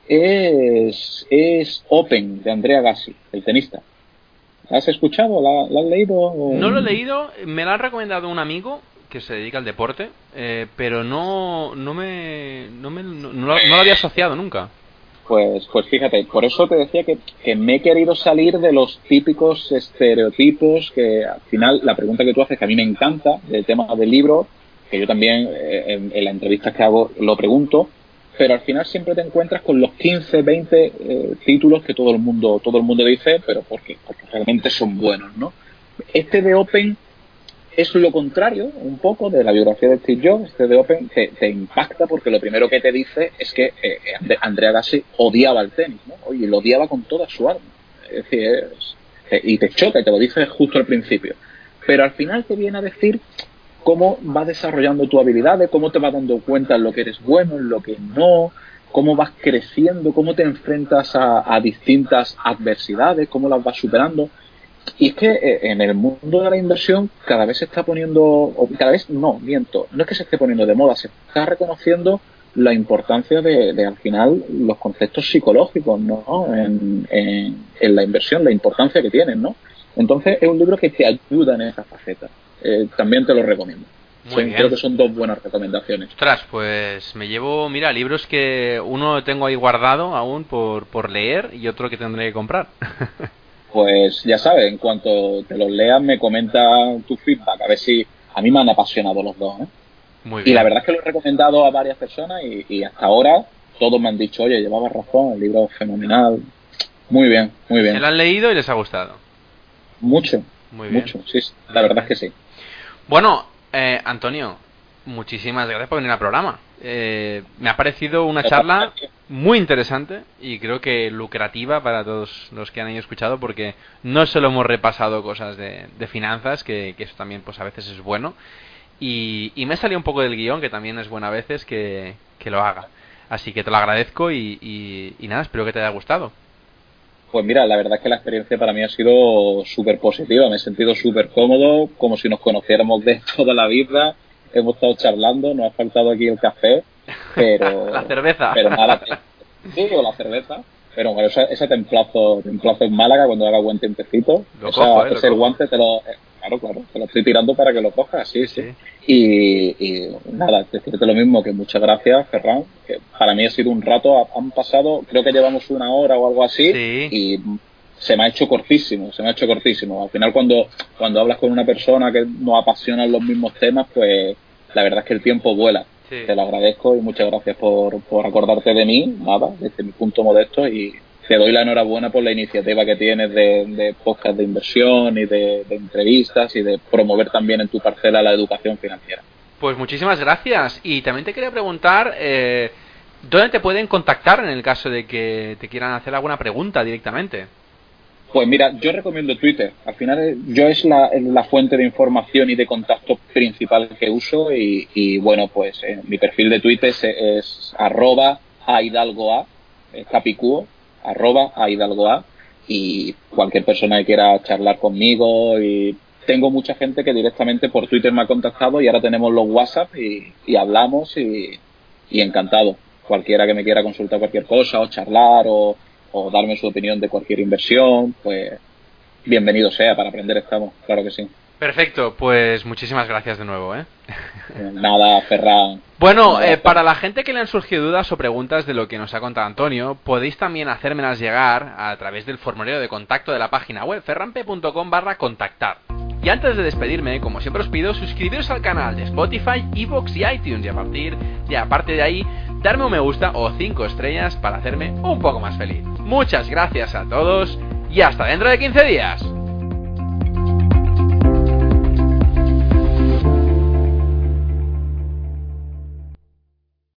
es Open, de Andre Agassi, el tenista. ¿La has escuchado? ¿La has leído? No lo he leído, me la ha recomendado un amigo que se dedica al deporte, pero no lo había asociado nunca. Pues fíjate, por eso te decía que me he querido salir de los típicos estereotipos, que al final la pregunta que tú haces, que a mí me encanta, del tema del libro, que yo también en las entrevistas que hago lo pregunto, pero al final siempre te encuentras con los 15, 20 títulos que todo el mundo dice, pero porque realmente son buenos, ¿no? Este de Open es lo contrario, un poco, de la biografía de Steve Jobs. Este de Open te impacta porque lo primero que te dice es que Andre Agassi odiaba el tenis, ¿no? Oye, lo odiaba con toda su alma. Es decir, y te choca, y te lo dice justo al principio. Pero al final te viene a decir cómo vas desarrollando tu habilidad, de cómo te vas dando cuenta en lo que eres bueno, en lo que no, cómo vas creciendo, cómo te enfrentas a distintas adversidades, cómo las vas superando. Y es que en el mundo de la inversión cada vez se está poniendo, no es que se esté poniendo de moda, se está reconociendo la importancia de al final los conceptos psicológicos, ¿no? En la inversión, la importancia que tienen, ¿no? Entonces es un libro que te ayuda en esas facetas. También te lo recomiendo. Creo que son dos buenas recomendaciones. Ostras, pues me llevo, mira, libros que uno tengo ahí guardado aún por leer y otro que tendré que comprar. Pues ya sabes, en cuanto te los leas me comenta tu feedback, a ver si... A mí me han apasionado los dos, ¿eh? Muy bien. Y la verdad es que lo he recomendado a varias personas y hasta ahora todos me han dicho, oye, llevabas razón, el libro es fenomenal. Muy bien, muy bien. ¿Se lo han leído y les ha gustado? Mucho, muy bien. Mucho, sí, la verdad es que sí. Bueno, Antonio, muchísimas gracias por venir al programa. Me ha parecido una charla muy interesante y creo que lucrativa para todos los que han escuchado, porque no solo hemos repasado cosas de finanzas, que eso también pues a veces es bueno, y me salió un poco del guión, que también es bueno a veces que lo haga, así que te lo agradezco y nada, espero que te haya gustado. Pues mira, la verdad es que la experiencia para mí ha sido súper positiva, me he sentido súper cómodo, como si nos conociéramos de toda la vida. Hemos estado charlando, nos ha faltado aquí el café, pero... la cerveza. Pero nada, sí, o la cerveza. Pero bueno, esa te emplazo en Málaga cuando haga buen tiempecito. Ese guante te lo... Claro, te lo estoy tirando para que lo cojas, sí. Y nada, decirte lo mismo, que muchas gracias, Ferran, que para mí ha sido un rato, han pasado, creo que llevamos una hora o algo así, sí. Y... Se me ha hecho cortísimo. Al final cuando hablas con una persona que nos apasionan los mismos temas, pues la verdad es que el tiempo vuela. Sí. Te lo agradezco y muchas gracias por acordarte de mí, nada, desde mi punto modesto, y te doy la enhorabuena por la iniciativa que tienes de podcast de inversión y de entrevistas y de promover también en tu parcela la educación financiera. Pues muchísimas gracias. Y también te quería preguntar... ¿dónde te pueden contactar en el caso de que te quieran hacer alguna pregunta directamente? Pues mira, yo recomiendo Twitter. Al final yo es la fuente de información y de contacto principal que uso y bueno, pues mi perfil de Twitter es @ahidalgoa, capicúo, @ahidalgoa, y cualquier persona que quiera charlar conmigo. Y tengo mucha gente que directamente por Twitter me ha contactado y ahora tenemos los WhatsApp y hablamos y encantado. Cualquiera que me quiera consultar cualquier cosa o charlar o darme su opinión de cualquier inversión, pues bienvenido sea, para aprender estamos, claro que sí. Perfecto, pues muchísimas gracias de nuevo, ¿eh? Nada, Ferran. Bueno, para la gente que le han surgido dudas o preguntas de lo que nos ha contado Antonio, podéis también hacérmelas llegar a través del formulario de contacto de la página web ferrampe.com/contactar. Y antes de despedirme, como siempre os pido, suscribiros al canal de Spotify, iVoox y iTunes, y aparte de ahí, darme un me gusta o 5 estrellas para hacerme un poco más feliz. Muchas gracias a todos y hasta dentro de 15 días.